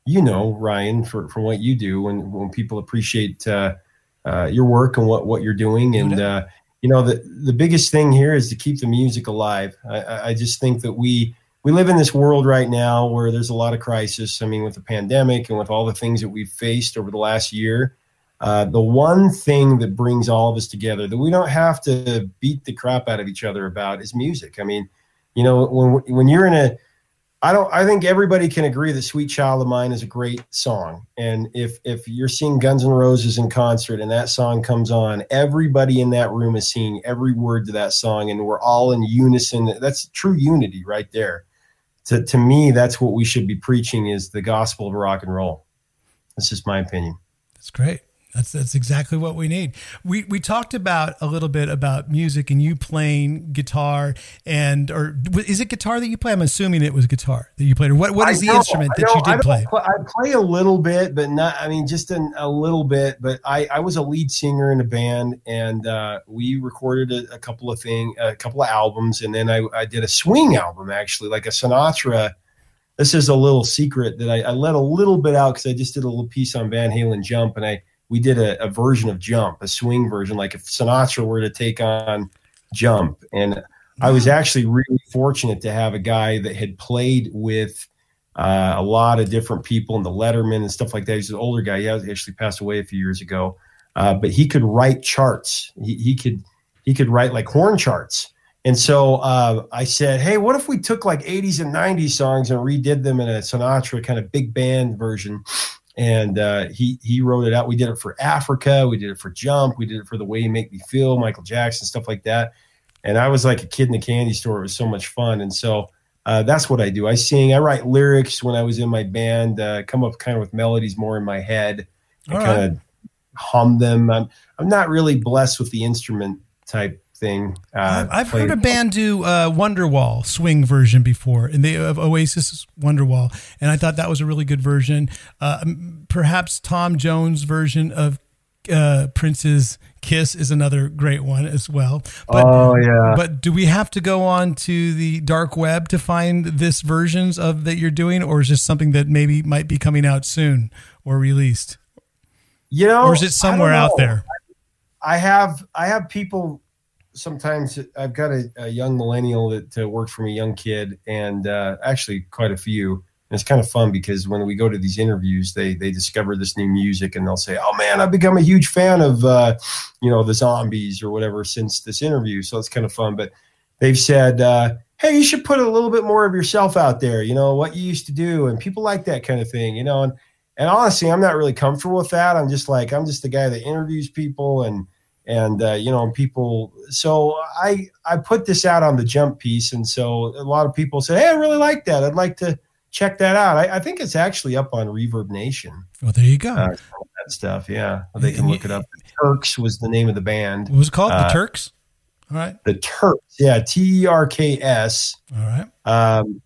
you know, Ryan, for, for what you do, and when, when people appreciate uh, uh, your work and what, what you're doing. And, uh, you know, the, the biggest thing here is to keep the music alive. I, I just think that we... We live in this world right now where there's a lot of crisis. I mean, with the pandemic and with all the things that we've faced over the last year, uh, the one thing that brings all of us together that we don't have to beat the crap out of each other about is music. I mean, you know, when when you're in a, I don't, I think everybody can agree that "Sweet Child of Mine" is a great song. And if if you're seeing Guns N' Roses in concert and that song comes on, everybody in that room is singing every word to that song, and we're all in unison. That's true unity right there. To, to me, that's what we should be preaching, is the gospel of rock and roll. That's just my opinion. That's great. That's that's exactly what we need. We we talked about a little bit about music and you playing guitar, and or is it guitar that you play? I'm assuming it was guitar that you played. Or what what is the instrument that you did play? I play a little bit, but not. I mean, just an, a little bit. But I, I was a lead singer in a band, and uh, we recorded a, a couple of thing, a couple of albums, and then I I did a swing album actually, like a Sinatra. This is a little secret that I, I let a little bit out because I just did a little piece on Van Halen Jump, and I. We did a, a version of Jump, a swing version, like if Sinatra were to take on Jump. And I was actually really fortunate to have a guy that had played with uh, a lot of different people in the Letterman and stuff like that. He's an older guy. He actually passed away a few years ago, uh, but he could write charts. He, he could he could write like horn charts. And so uh, I said, hey, what if we took like eighties and nineties songs and redid them in a Sinatra kind of big band version? And uh, he he wrote it out. We did it for Africa. We did it for Jump. We did it for The Way You Make Me Feel, Michael Jackson, stuff like that. And I was like a kid in a candy store. It was so much fun. And so uh, that's what I do. I sing. I write lyrics when I was in my band. Uh, come up kind of with melodies more in my head. I kind of hum them. I'm I'm not really blessed with the instrument type thing. Uh, I've played. heard a band do uh, Wonderwall swing version before, and they of Oasis's Wonderwall, and I thought that was a really good version. Uh, perhaps Tom Jones' version of uh, Prince's Kiss is another great one as well. But, oh yeah! But do we have to go on to the dark web to find this versions of that you're doing, or is this something that maybe might be coming out soon or released? You know, or is it somewhere out there? I have I have people. Sometimes I've got a, a young millennial that uh, worked for me, young kid, and uh, actually quite a few. And it's kind of fun because when we go to these interviews, they they discover this new music and they'll say, "Oh man, I've become a huge fan of uh, you know the Zombies or whatever since this interview." So it's kind of fun. But they've said, uh, "Hey, you should put a little bit more of yourself out there. You know what you used to do," and people like that kind of thing. You know, and and honestly, I'm not really comfortable with that. I'm just like I'm just the guy that interviews people and. And, uh, you know, and people, so I, I put this out on the Jump piece. And so a lot of people say, hey, I really like that. I'd like to check that out. I, I think it's actually up on Reverb Nation. Well, there you go. Uh, that stuff. Yeah. They can look it up. The Turks was the name of the band. What was it called? Uh, the Turks. All right. The Turks. Yeah. T E R K S. All right. Um,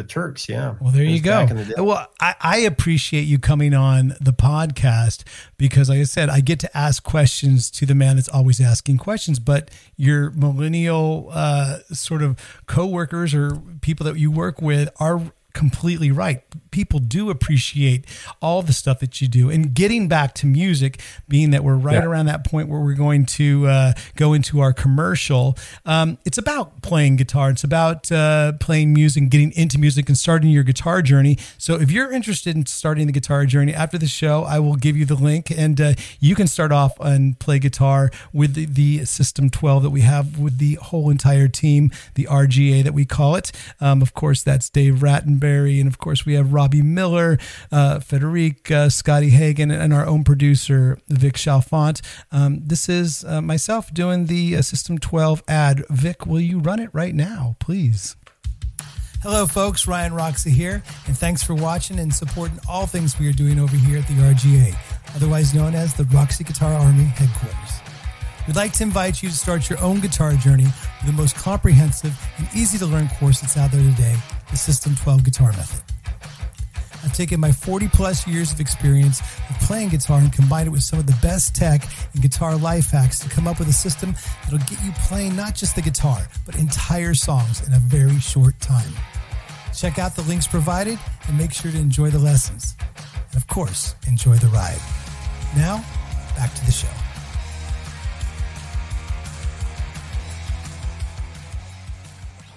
The Turks, yeah. Well, there you go. Well, I, I appreciate you coming on the podcast because, like I said, I get to ask questions to the man that's always asking questions, but your millennial uh, sort of coworkers or people that you work with are completely right. People do appreciate all the stuff that you do. And getting back to music, being that we're right yeah. around that point where we're going to uh, go into our commercial, um, it's about playing guitar. It's about uh, playing music and getting into music and starting your guitar journey. So if you're interested in starting the guitar journey after the show, I will give you the link and uh, you can start off and play guitar with the, the System twelve that we have with the whole entire team, the R G A that we call it. Um, of course, that's Dave Rattenberg. And of course we have Robbie Miller, uh, Federica, Scotty Hagen, and our own producer, Vic Chalfont. Um, this is uh, myself doing the uh, System twelve ad. Vic, will you run it right now, please? Hello folks, Ryan Roxy here, and thanks for watching and supporting all things we are doing over here at the R G A, otherwise known as the Roxy Guitar Army Headquarters. We'd like to invite you to start your own guitar journey with the most comprehensive and easy to learn course that's out there today, the System twelve Guitar Method. I've taken my forty plus years of experience of playing guitar and combined it with some of the best tech and guitar life hacks to come up with a system that'll get you playing not just the guitar, but entire songs in a very short time. Check out the links provided and make sure to enjoy the lessons. And of course, enjoy the ride. Now, back to the show.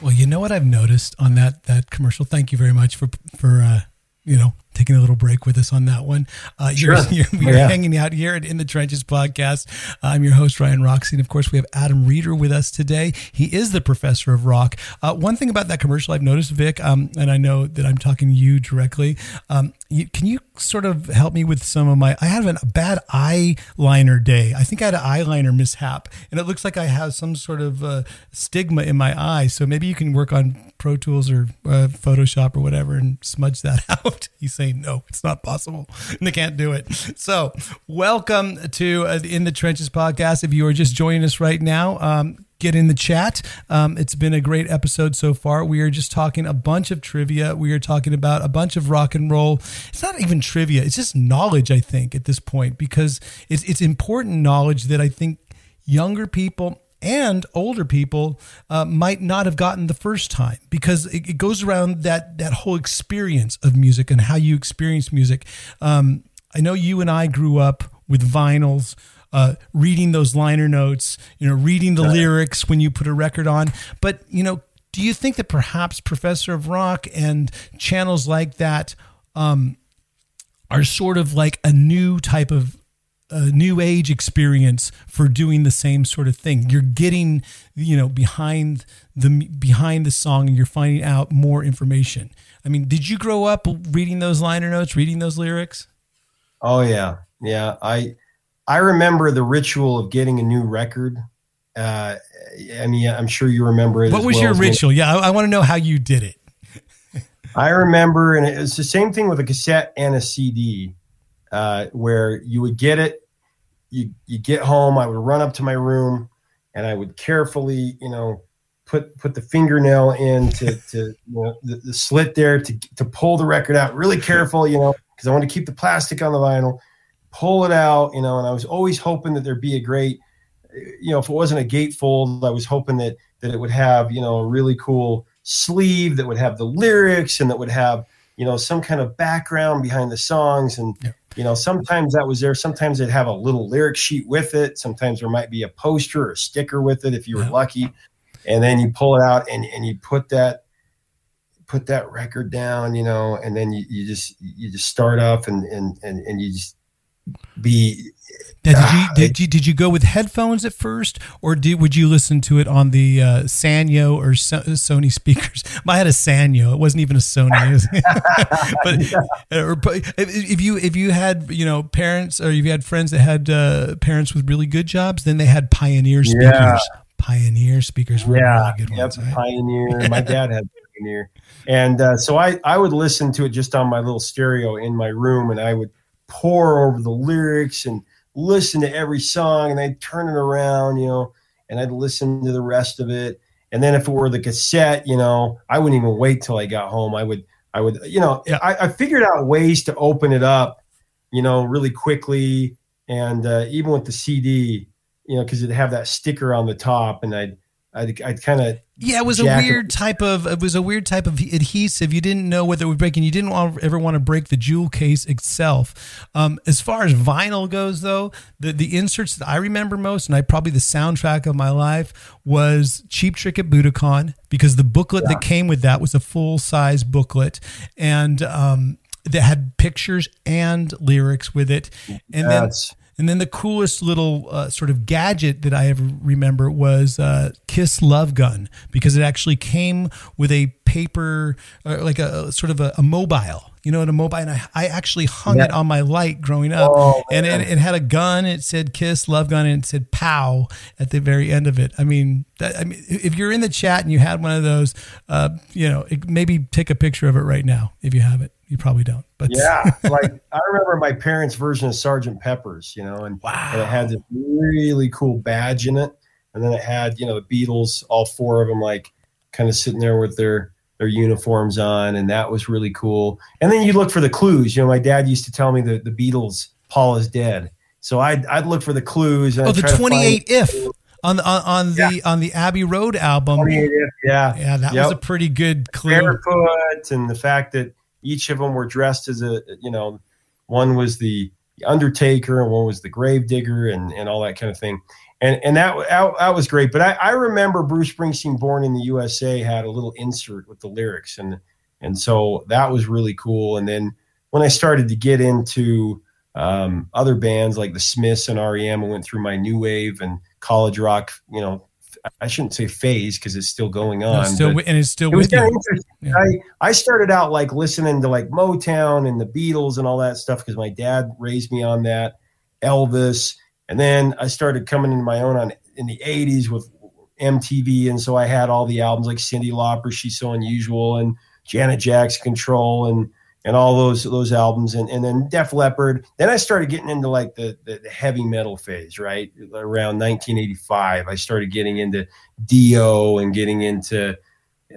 Well, you know what I've noticed on that that commercial. Thank you very much for for uh, you know taking a little break with us on that one. Uh, sure, you're, you're, we're yeah. hanging out here at In the Trenches podcast. I'm your host Ryan Roxy, and of course we have Adam Reader with us today. He is the professor of rock. Uh, one thing about that commercial I've noticed, Vic, um, and I know that I'm talking to you directly. Um, you, can you sort of help me with some of my? I had a bad eyeliner day. I think I had an eyeliner mishap, and it looks like I have some sort of uh, stigma in my eye. So maybe you can work on Pro Tools or uh, Photoshop or whatever and smudge that out. He's saying, no, it's not possible and they can't do it. So welcome to uh, the In the Trenches podcast. If you are just joining us right now, um, get in the chat. Um, it's been a great episode so far. We are just talking a bunch of trivia. We are talking about a bunch of rock and roll. It's not even trivia. It's just knowledge, I think, at this point, because it's, it's important knowledge that I think younger people and older people uh, might not have gotten the first time, because it, it goes around that, that whole experience of music and how you experience music. Um, I know you and I grew up with vinyls, Uh, reading those liner notes, you know, reading the lyrics when you put a record on. But, you know, do you think that perhaps Professor of Rock and channels like that um, are sort of like a new type of a new age experience for doing the same sort of thing? You're getting, you know, behind the behind the song and you're finding out more information. I mean, did you grow up reading those liner notes, reading those lyrics? Oh, yeah. Yeah, I... I remember the ritual of getting a new record. Uh, I mean, I'm sure you remember it. What as was well your as ritual? Me. Yeah, I, I want to know how you did it. I remember, and it's the same thing with a cassette and a C D, uh, where you would get it, you you get home. I would run up to my room, and I would carefully, you know, put put the fingernail in to to you know, the, the slit there to to pull the record out. Really careful, you know, because I want to keep the plastic on the vinyl. Pull it out, you know, and I was always hoping that there'd be a great, you know, if it wasn't a gatefold, I was hoping that that it would have, you know, a really cool sleeve that would have the lyrics and that would have, you know, some kind of background behind the songs. And, yeah. you know, sometimes that was there. Sometimes it'd have a little lyric sheet with it. Sometimes there might be a poster or a sticker with it if you were yeah. lucky. And then you pull it out and, and you put that, put that record down, you know, and then you, you just, you just start off and, and, and, and you just, be now, did, you, did you did you go with headphones at first, or did would you listen to it on the uh, Sanyo or so, Sony speakers? I had a Sanyo; it wasn't even a Sony. but yeah. or, if you if you had you know parents or if you had friends that had uh, parents with really good jobs, then they had Pioneer speakers. Yeah. Pioneer speakers were yeah. really good yep. ones. Right? Pioneer. My dad had Pioneer, and uh, so I I would listen to it just on my little stereo in my room, and I would pour over the lyrics and listen to every song, and I'd turn it around, you know, and I'd listen to the rest of it. And then if it were the cassette, you know, I wouldn't even wait till I got home. I would, I would, you know, yeah. I, I figured out ways to open it up, you know, really quickly. And uh, even with the C D, you know, because it'd have that sticker on the top, and I'd, I'd, I'd kind of. Yeah, it was a weird type of it was a weird type of adhesive. You didn't know whether it would break, and you didn't ever want to break the jewel case itself. Um, as far as vinyl goes, though, the the inserts that I remember most, and I probably the soundtrack of my life, was Cheap Trick at Budokan, because the booklet yeah. that came with that was a full size booklet, and um, that had pictures and lyrics with it, and That's- then. And then the coolest little uh, sort of gadget that I ever remember was uh, Kiss Love Gun, because it actually came with a paper, uh, like a sort of a, a mobile. You know, in a mobile, and I, I actually hung yeah. it on my light growing up, oh, and it, it had a gun. It said "Kiss Love Gun," and it said "Pow" at the very end of it. I mean, that, I mean, if you're in the chat and you had one of those, uh, you know, it, maybe take a picture of it right now if you have it. You probably don't, but yeah, like I remember my parents' version of Sergeant Pepper's, you know, and, wow. and it had this really cool badge in it, and then it had you know the Beatles, all four of them, like kind of sitting there with their. their uniforms on, and that was really cool. And then you look for the clues. You know, my dad used to tell me that the Beatles, Paul is dead. So I'd, I'd look for the clues. And oh, I'd the twenty-eight find- if on the, on, on yeah. the, on the Abbey Road album. twenty-eight if, yeah. Yeah. That yep. was a pretty good clue. Barefoot, and the fact that each of them were dressed as a, you know, one was the undertaker and one was the grave digger and, and all that kind of thing. And and that, that was great. But I, I remember Bruce Springsteen, Born in the U S A, had a little insert with the lyrics. And and so that was really cool. And then when I started to get into um, other bands like the Smiths and R E M, I went through my new wave and college rock, you know, I shouldn't say phase because it's still going on. No, still, and it's still it with was you. Interesting. Yeah. I, I started out like listening to like Motown and the Beatles and all that stuff because my dad raised me on that, Elvis. And then I started coming into my own on in the eighties with M T V. And so I had all the albums like Cyndi Lauper, She's So Unusual, and Janet Jackson, Control, and and all those those albums. And and then Def Leppard. Then I started getting into like the, the, the heavy metal phase, right? Around nineteen eighty-five, I started getting into Dio and getting into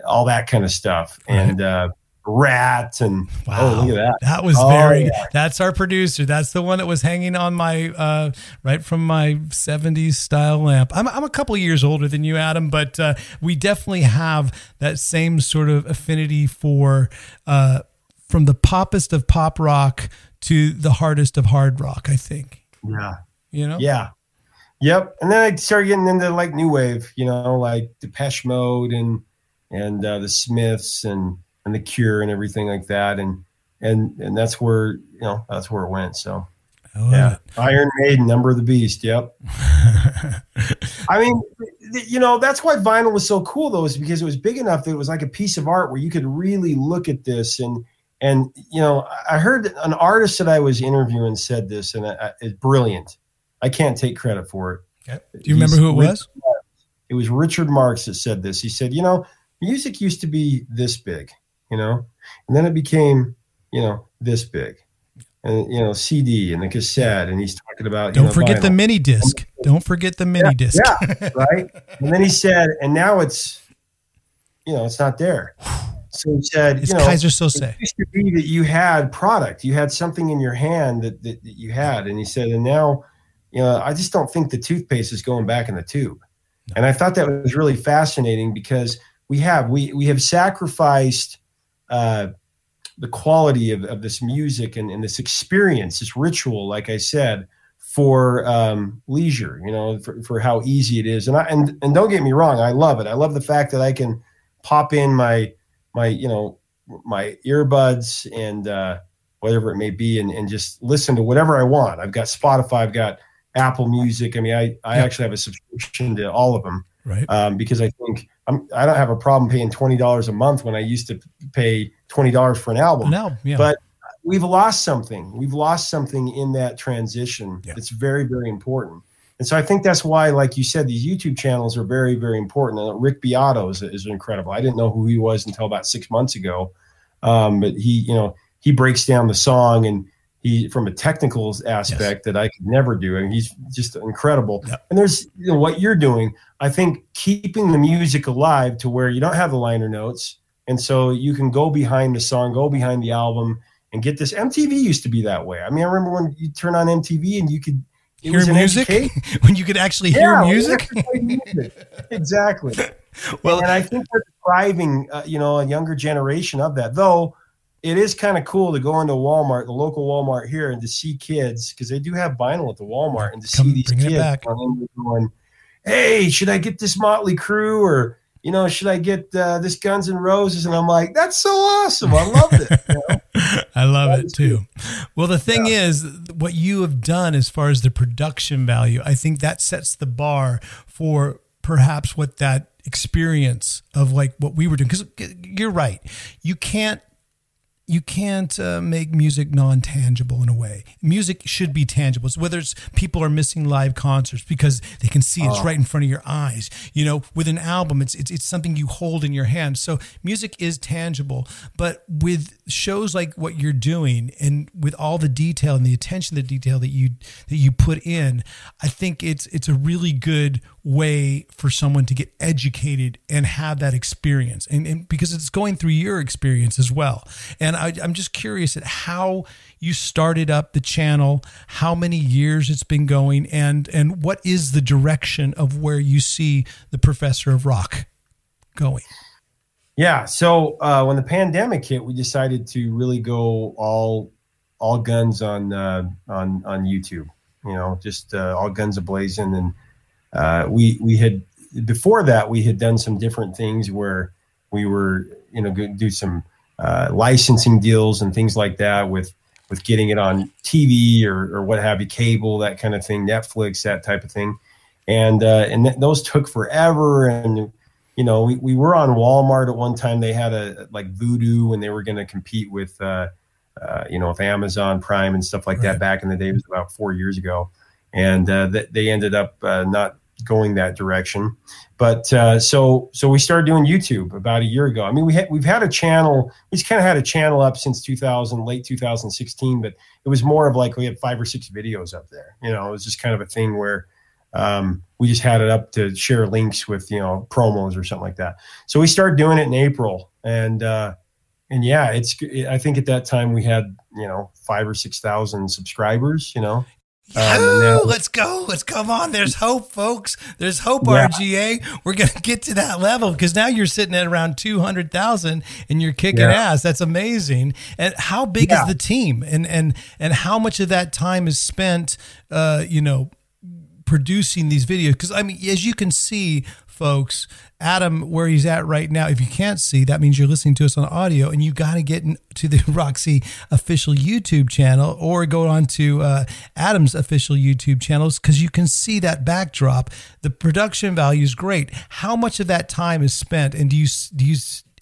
all that kind of stuff. Right. And uh, Rat and wow, oh, look at that. That was oh, very, yeah. That's our producer. That's the one that was hanging on my, uh, right from my seventies style lamp. I'm, I'm a couple of years older than you, Adam, but uh, we definitely have that same sort of affinity for, uh, from the poppest of pop rock to the hardest of hard rock, I think. Yeah. You know? Yeah. Yep. And then I started getting into like new wave, you know, like Depeche Mode and, and uh, the Smiths and, and the Cure and everything like that. And, and, and that's where, you know, that's where it went. So yeah, it. Iron Maiden, Number of the Beast. Yep. I mean, you know, that's why vinyl was so cool though, is because it was big enough that it was like a piece of art where you could really look at this. And, and, you know, I heard an artist that I was interviewing said this, and I, I, it's brilliant. I can't take credit for it. Yep. Do you He's, remember who it was? It was Richard Marx that said this. He said, you know, music used to be this big, you know, and then it became, you know, this big, and, you know, C D and the cassette. And he's talking about, don't you know, forget vinyl. the mini disc. Don't forget the mini yeah, disc. Yeah, right. And then he said, and now it's, you know, it's not there. So he said, it's you know, Kaiser Sose. It used to be that you had product, you had something in your hand that, that, that you had. And he said, and now, you know, I just don't think the toothpaste is going back in the tube. No. And I thought that was really fascinating because we have, we, we have sacrificed uh, the quality of, of this music and, and this experience, this ritual, like I said, for um, leisure, you know, for, for how easy it is. And I, and, and don't get me wrong. I love it. I love the fact that I can pop in my, my, you know, my earbuds and uh, whatever it may be, and, and just listen to whatever I want. I've got Spotify, I've got Apple Music. I mean, I, I yeah. actually have a subscription to all of them. Right. Um, because I think I'm, I don't have a problem paying twenty dollars a month when I used to pay twenty dollars for an album. No, yeah. But we've lost something. We've lost something in that transition. Yeah. It's very, very important. And so I think that's why, like you said, these YouTube channels are very, very important. And Rick Beato is, is incredible. I didn't know who he was until about six months ago. Um, but he, you know, he breaks down the song and he, from a technical aspect yes. that I could never do. I mean, he's just incredible. Yep. And there's, you know, what you're doing, I think keeping the music alive to where you don't have the liner notes. And so you can go behind the song, go behind the album and get this. M T V used to be that way. I mean, I remember when you turn on M T V and you could it hear music when you could actually yeah, hear music. music. Exactly. Well, and I think we're depriving, uh, you know, a younger generation of that, though. It is kind of cool to go into Walmart, the local Walmart here, and to see kids, because they do have vinyl at the Walmart, and to Come see these kids going, hey, should I get this Motley Crue, or, you know, should I get uh, this Guns N' Roses? And I'm like, that's so awesome. I loved it. You know? I love that it too. Cool. Well, the thing yeah. is, what you have done as far as the production value, I think that sets the bar for perhaps what that experience of like what we were doing, because you're right. You can't, You can't uh, make music non-tangible in a way. Music should be tangible. So whether it's people are missing live concerts because they can see it's oh. right in front of your eyes. You know, with an album, it's, it's it's something you hold in your hand. So music is tangible. But with shows like what you're doing and with all the detail and the attention to the detail that you that you put in, I think it's it's a really good way for someone to get educated and have that experience. And, and because it's going through your experience as well. And I, I'm just curious at how you started up the channel, how many years it's been going, and, and what is the direction of where you see the Professor of Rock going? Yeah. So uh, when the pandemic hit, we decided to really go all, all guns on, uh, on, on YouTube, you know, just uh, all guns ablazing. And, Uh, we, we had, before that, we had done some different things where we were, you know, go, do some uh, licensing deals and things like that with, with getting it on T V or, or what have you, cable, that kind of thing, Netflix, that type of thing. And, uh, and th- those took forever. And, you know, we, we were on Walmart at one time. They had a, like Voodoo, and they were going to compete with, uh, uh, you know, with Amazon Prime and stuff like right. that back in the day. It was about four years ago. And uh, th- they ended up uh, not, going that direction. But uh, so so we started doing YouTube about a year ago. I mean, we had, we've had a channel. We've kind of had a channel up since two thousand, late two thousand sixteen, but it was more of like we had five or six videos up there. You know, it was just kind of a thing where um, we just had it up to share links with, you know, promos or something like that. So we started doing it in April. And uh, and yeah, it's I think at that time we had, you know, five or six thousand subscribers, you know. Um, oh, let's go. Let's come on. There's hope, folks. There's hope, yeah. R G A. We're going to get to that level because now you're sitting at around two hundred thousand and you're kicking yeah. ass. That's amazing. And how big yeah. is the team? And, and, and how much of that time is spent, uh, you know, producing these videos? Because, I mean, as you can see, folks, Adam, where he's at right now, if you can't see, that means you're listening to us on audio, and you got to get to the Roxy official YouTube channel or go on to uh, Adam's official YouTube channels because you can see that backdrop. The production value is great. How much of that time is spent, and do you do you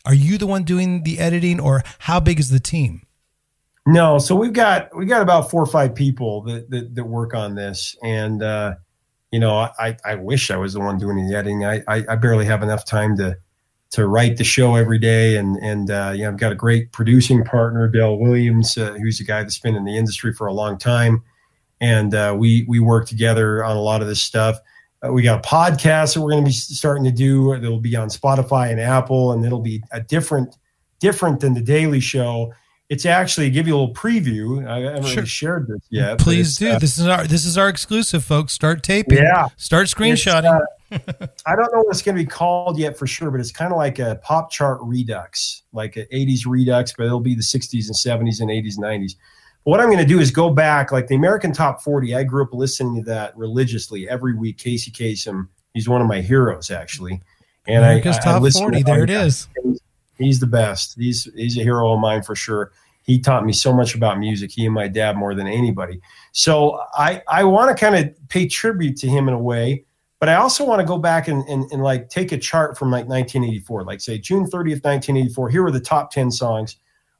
are you the one doing the editing, or how big is the team? No, so we've got we got about four or five people that that, that work on this, and uh, you know, I, I wish I was the one doing the editing. I, I, I barely have enough time to to write the show every day, and and uh, you know, I've got a great producing partner, Dale Williams, uh, who's a guy that's been in the industry for a long time, and uh, we we work together on a lot of this stuff. Uh, we got a podcast that we're going to be starting to do. It'll be on Spotify and Apple, and it'll be a different different than the Daily Show. It's actually, give you a little preview. I haven't sure. really shared this yet. Please do. Uh, this is our this is our exclusive, folks. Start taping. Yeah. Start screenshotting. Uh, I don't know what it's going to be called yet for sure, but it's kind of like a pop chart redux, like an eighties redux, but it'll be the sixties and seventies and eighties and nineties. But what I'm going to do is go back, like the American Top forty. I grew up listening to that religiously every week. Casey Kasem, he's one of my heroes, actually. And America's I, I, Top I forty. There it is. He's the best. He's he's a hero of mine for sure. He taught me so much about music, he and my dad, more than anybody. So I, I want to kind of pay tribute to him in a way, but I also want to go back and, and, and like take a chart from like nineteen eighty-four, like say June thirtieth, nineteen eighty-four. Here are the top ten songs.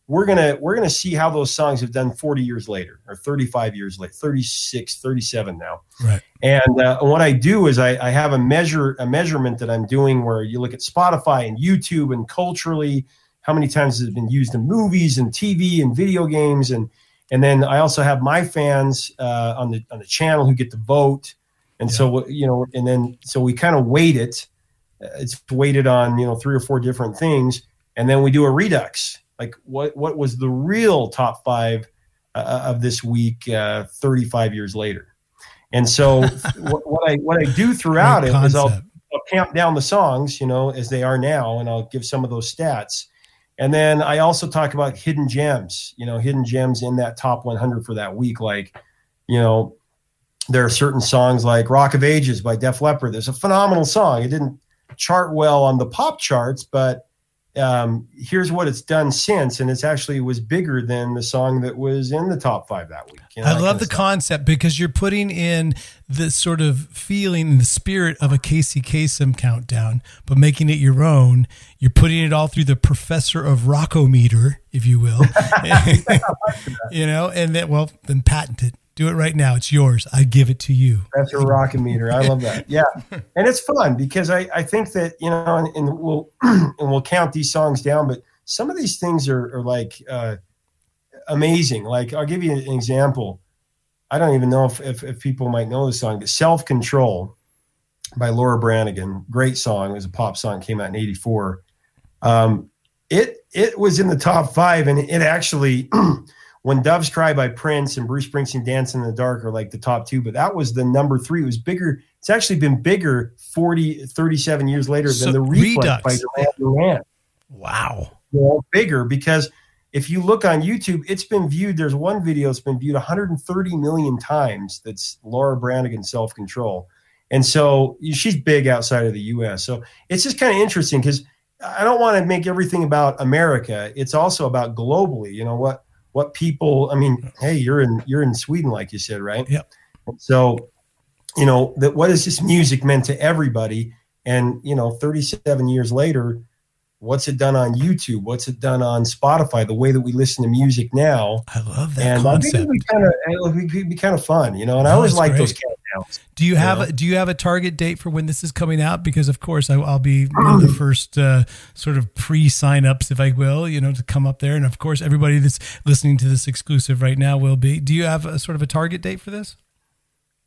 We're going to we're gonna see how those songs have done forty years later or thirty-five years later, thirty-six, thirty-seven now. Right. And uh, what I do is I, I have a measure a measurement that I'm doing where you look at Spotify and YouTube and culturally, how many times has it been used in movies and T V and video games? And and then I also have my fans uh, on the on the channel who get to vote. And yeah. so, you know, and then so we kind of weight it. It's weighted on, you know, three or four different things. And then we do a redux. Like what what was the real top five uh, of this week uh, thirty-five years later? And so what, what I what I do throughout it is I'll, I'll camp down the songs, you know, as they are now. And I'll give some of those stats. And then I also talk about hidden gems, you know, hidden gems in that top one hundred for that week. Like, you know, there are certain songs like Rock of Ages by Def Leppard. There's a phenomenal song. It didn't chart well on the pop charts, but um, here's what it's done since. And it's actually was bigger than the song that was in the top five that week. You know, I love the stuff. Concept because you're putting in the sort of feeling, the spirit of a Casey Kasem countdown, but making it your own. You're putting it all through the Professor of Rockometer, if you will, you know, and then, well, then patent it. Do it right now. It's yours. I give it to you. That's a rocket meter. I love that. Yeah. And it's fun because I, I think that, you know, and, and we'll, and we'll count these songs down, but some of these things are, are like, uh, amazing. Like I'll give you an example. I don't even know if, if, if people might know the song, but Self Control by Laura Branigan. Great song. It was a pop song. It came out in eighty-four. Um, it, it was in the top five and it actually, When Doves Cry by Prince and Bruce Springsteen Dancing in the Dark are like the top two, but that was the number three. It was bigger. It's actually been bigger forty, thirty-seven years later than so the Redux by Duran Duran. Wow. Well, bigger because if you look on YouTube, it's been viewed. There's one video that's been viewed one hundred thirty million times. That's Laura Branigan's Self Control. And so she's big outside of the U S. So it's just kind of interesting because I don't want to make everything about America. It's also about globally, you know, what, what people, I mean, hey, you're in, you're in Sweden, like you said, right? Yeah. So, you know, that what is this music meant to everybody? And, you know, thirty-seven years later, what's it done on YouTube? What's it done on Spotify? The way that we listen to music now. I love that and concept. And I think it'd be kind of, it'd be, it'd be kind of fun, you know, and oh, I always like those kind of else. Do you, you have a, do you have a target date for when this is coming out? Because of course I, I'll be one of the first uh, sort of pre-signups, if I will, you know, to come up there. And of course, everybody that's listening to this exclusive right now will be. Do you have a sort of a target date for this?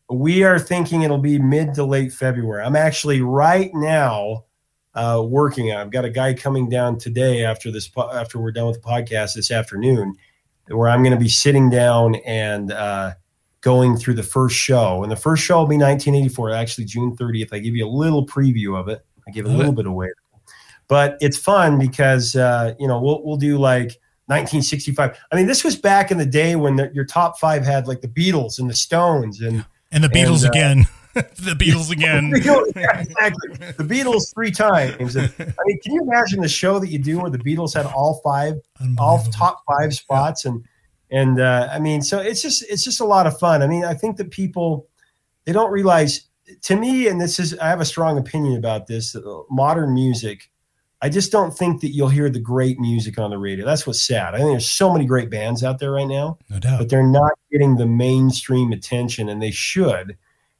We are thinking it'll be mid to late February. I'm actually right now uh, working on it. I've got a guy coming down today after this, po- after we're done with the podcast this afternoon, where I'm going to be sitting down and uh, going through the first show. And the first show will be nineteen eighty-four, actually June thirtieth. I give you a little preview of it. I give a little bit away. But it's fun because, uh, you know, we'll we'll do like nineteen sixty-five. I mean, this was back in the day when the, your top five had like the Beatles and the Stones and... And the Beatles and, uh, again. the Beatles again. Yeah, exactly. The Beatles three times. And, I mean, can you imagine the show that you do where the Beatles had all five, all top five spots? And, and uh, I mean, so it's just, it's just a lot of fun. I mean, I think that people, they don't realize, to me, and this is, I have a strong opinion about this, modern music, I just don't think that you'll hear the great music on the radio. That's what's sad. I think there's so many great bands out there right now, no doubt, but they're not getting the mainstream attention, and they should.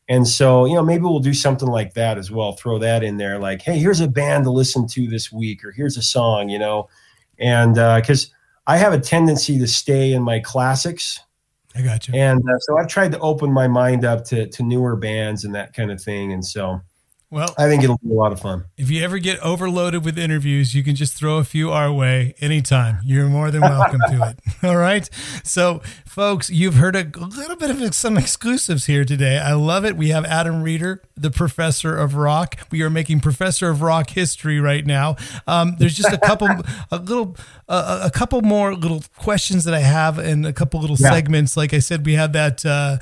And so, you know, maybe we'll do something like that as well. Throw that in there. Like, hey, here's a band to listen to this week, or here's a song, you know, and uh, cause I have a tendency to stay in my classics. I got you. And uh, so I've tried to open my mind up to, to newer bands and that kind of thing. And so, well, I think it'll be a lot of fun. If you ever get overloaded with interviews, you can just throw a few our way anytime. You're more than welcome to it. All right. So, folks, you've heard a little bit of some exclusives here today. I love it. We have Adam Reader, the Professor of Rock. We are making Professor of Rock history right now. Um, there's just a couple, a little, uh, a couple more little questions that I have, and a couple little yeah. segments. Like I said, we had that. Uh,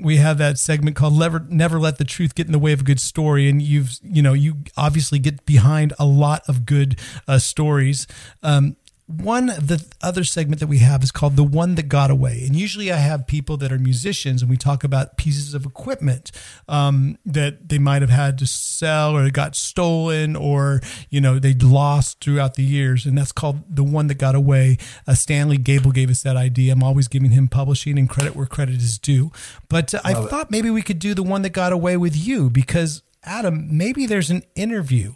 We have that segment called Never, Never Let the Truth Get in the Way of a Good Story. And you've, you know, you obviously get behind a lot of good uh, stories. Um, one, the other segment that we have is called The One That Got Away. And usually I have people that are musicians, and we talk about pieces of equipment um, that they might've had to sell, or got stolen, or, you know, they lost throughout the years. And that's called The One That Got Away. Uh, Stanley Gable gave us that idea. I'm always giving him publishing and credit where credit is due. But uh, I Love thought it. Maybe we could do The One That Got Away with you, because Adam, maybe there's an interview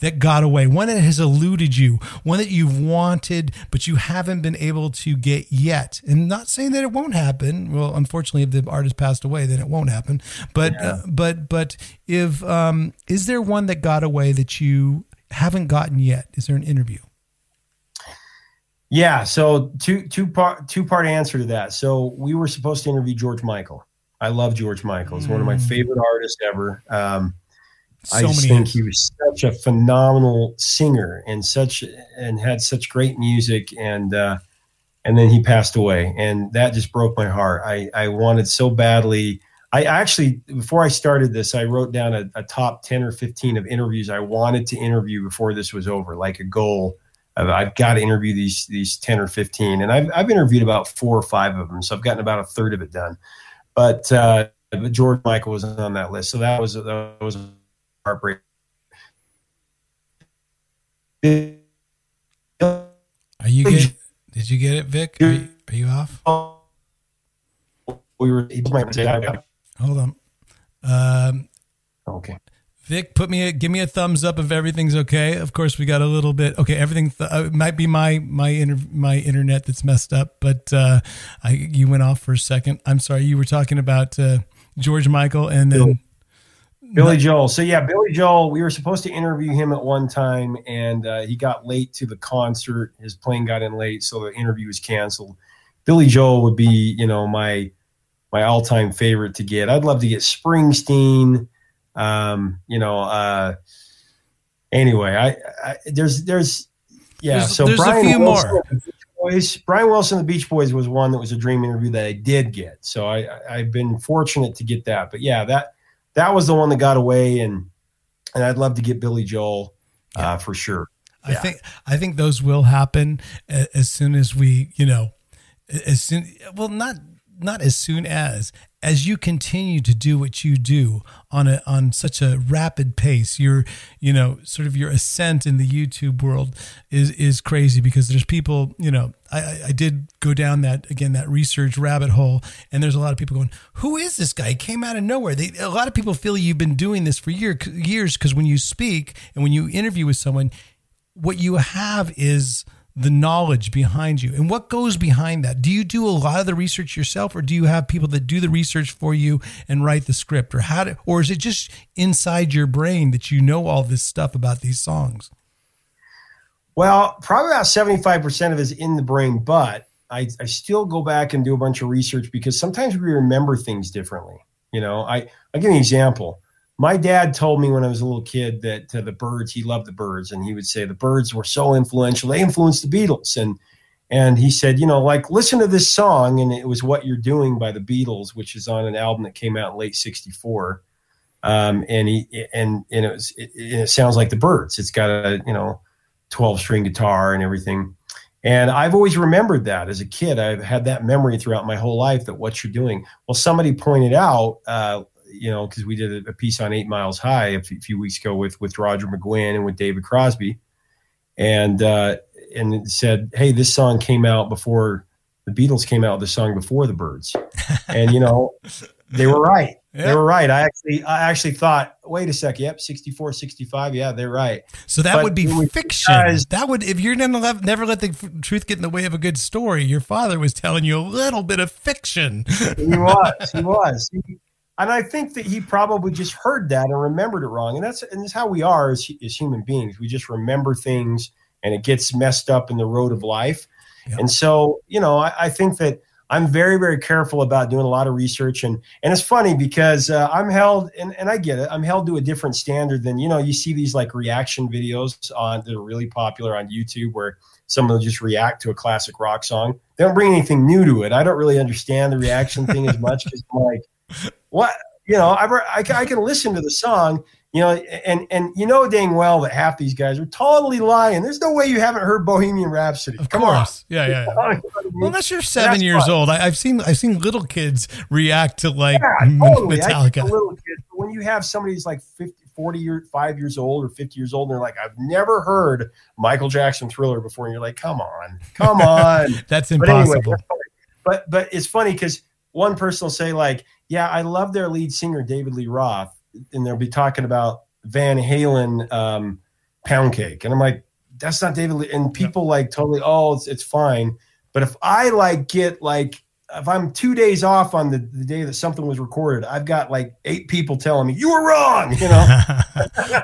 that got away, one that has eluded you, one that you've wanted, but you haven't been able to get yet. And not saying that it won't happen. Well, unfortunately, if the artist passed away, then it won't happen. But, yeah. uh, but, but if, um, is there one that got away that you haven't gotten yet? Is there an interview? Yeah. So two, two part, two part answer to that. So we were supposed to interview George Michael. I love George Michael. He's mm. one of my favorite artists ever. Um, So I just think years. He was such a phenomenal singer, and such, and had such great music, and uh, and then he passed away, and that just broke my heart. I, I wanted so badly. I actually, before I started this, I wrote down a, a top ten or fifteen of interviews I wanted to interview before this was over, like a goal of, I've got to interview these these ten or fifteen, and I've I've interviewed about four or five of them, so I've gotten about a third of it done. But uh, George Michael was on that list, so that was that was. Heartbreak. Are you get? Did you get it, Vic? Are you, are you off? We were. Hold on. Um, okay. Vic, put me a, give me a thumbs up if everything's okay. Of course, we got a little bit. Okay, everything th- uh, it might be my my inter- my internet that's messed up, but uh, I you went off for a second. I'm sorry. You were talking about uh, George Michael, and then. Yeah. Billy Joel. So, yeah, Billy Joel, we were supposed to interview him at one time, and uh, he got late to the concert. His plane got in late, so the interview was canceled. Billy Joel would be, you know, my my all-time favorite to get. I'd love to get Springsteen. Um, you know, uh, anyway, I, I there's, there's yeah. There's, so there's Brian a few Wilson, more. The Beach Boys, Brian Wilson, the Beach Boys, was one that was a dream interview that I did get. So I, I I've been fortunate to get that. But, yeah, that – that was the one that got away, and and I'd love to get Billy Joel uh, yeah. for sure. Yeah. I think I think those will happen as soon as we, you know, as soon. Well, not not as soon as, as you continue to do what you do on a, on such a rapid pace, your, you know, sort of your ascent in the YouTube world is, is crazy, because there's people, you know, I, I did go down that, again, that research rabbit hole, and there's a lot of people going, who is this guy? He came out of nowhere. They, a lot of people feel you've been doing this for year, years. 'Cause when you speak and when you interview with someone, what you have is the knowledge behind you. And what goes behind that? Do you do a lot of the research yourself, or do you have people that do the research for you and write the script, or how to, or is it just inside your brain that you know all this stuff about these songs? Well, probably about seventy-five percent of it is in the brain, but I, I still go back and do a bunch of research, because sometimes we remember things differently. You know, I, I'll give you an example. My dad told me when I was a little kid that uh, the Birds, he loved the Birds. And he would say the Birds were so influential. They influenced the Beatles. And, and he said, you know, like, listen to this song. And it was What You're Doing by the Beatles, which is on an album that came out in late sixty-four. Um, and he, and, and it was, it, it sounds like the Birds. It's got a, you know, twelve string guitar and everything. And I've always remembered that as a kid. I've had that memory throughout my whole life, that What You're Doing. Well, somebody pointed out, uh, you know, because we did a piece on Eight Miles High a few weeks ago with with Roger McGuinn and with David Crosby, and uh, and it said, hey, this song came out before the Beatles came out. This song before the Birds, and you know, they were right. Yeah. They were right. I actually I actually thought, wait a sec. Yep, sixty-four, sixty-five. Yeah, they're right. So that but would be fiction. Guys, that would, if you're never never let the truth get in the way of a good story. Your father was telling you a little bit of fiction. He was. He was. He, And I think that he probably just heard that and remembered it wrong. And that's, and that's how we are as, as human beings. We just remember things, and it gets messed up in the road of life. Yep. And so, you know, I, I think that I'm very, very careful about doing a lot of research. And and it's funny because uh, I'm held, and, and I get it, I'm held to a different standard than, you know, you see these like reaction videos on that are really popular on YouTube where someone will just react to a classic rock song. They don't bring anything new to it. I don't really understand the reaction thing as much, because I'm like, what, you know, I, I, I can listen to the song, you know, and, and you know dang well that half these guys are totally lying. There's no way you haven't heard Bohemian Rhapsody. Of Come course. on. Yeah, yeah, yeah. Well, unless you're seven That's years fun. old. I, I've seen I've seen little kids react to like yeah, totally. Metallica. Little kids, but when you have somebody who's like fifty, forty, year, five years old or fifty years old, and they're like, I've never heard Michael Jackson Thriller before. And you're like, come on, come on. That's impossible. But, anyway, but, but it's funny because one person will say like, yeah, I love their lead singer, David Lee Roth. And they'll be talking about Van Halen, um, Pound Cake. And I'm like, that's not David Lee. And people yeah. like totally, oh, it's, it's fine. But if I like get like, if I'm two days off on the, the day that something was recorded, I've got like eight people telling me you were wrong. You know,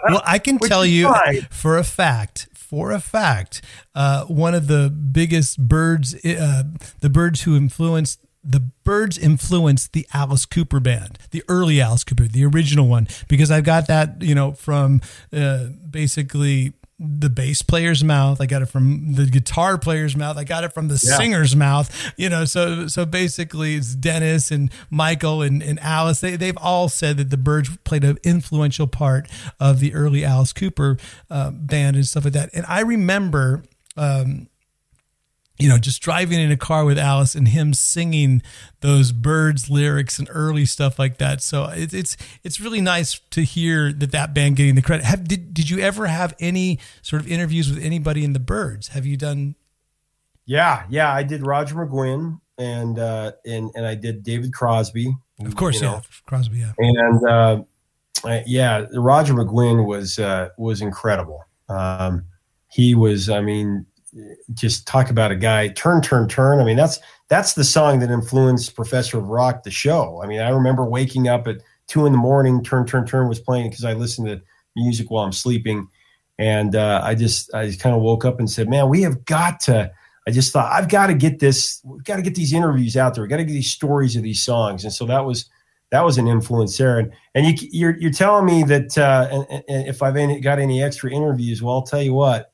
well, I can tell you fine. for a fact, for a fact, uh, one of the biggest birds, uh, the birds who influenced The Birds influenced the Alice Cooper band, the early Alice Cooper, the original one, because I've got that, you know, from uh, basically the bass player's mouth. I got it from the guitar player's mouth. I got it from the yeah. singer's mouth, you know, so, so basically it's Dennis and Michael and, and Alice. They, they've all said that the Birds played an influential part of the early Alice Cooper uh, band and stuff like that. And I remember, um, you know, just driving in a car with Alice and him singing those Birds lyrics and early stuff like that. So it's, it's, it's really nice to hear that that band getting the credit. Have, did, did you ever have any sort of interviews with anybody in the Birds? Have you done? Yeah. Yeah. I did Roger McGuinn and, uh, and, and I did David Crosby. Of course. Yeah. Know. Crosby. Yeah. And, uh, yeah, Roger McGuinn was, uh, was incredible. Um, he was, I mean, just talk about a guy, turn, turn, turn. I mean, that's, that's the song that influenced Professor of Rock, the show. I mean, I remember waking up at two in the morning, Turn, Turn, Turn was playing because I listened to music while I'm sleeping. And uh, I just, I just kind of woke up and said, man, we have got to, I just thought I've got to get this, we've got to get these interviews out there. We've got to get these stories of these songs. And so that was, that was an influence there. And, and you, you're, you're telling me that uh, and, and if I've any, got any extra interviews, well, I'll tell you what,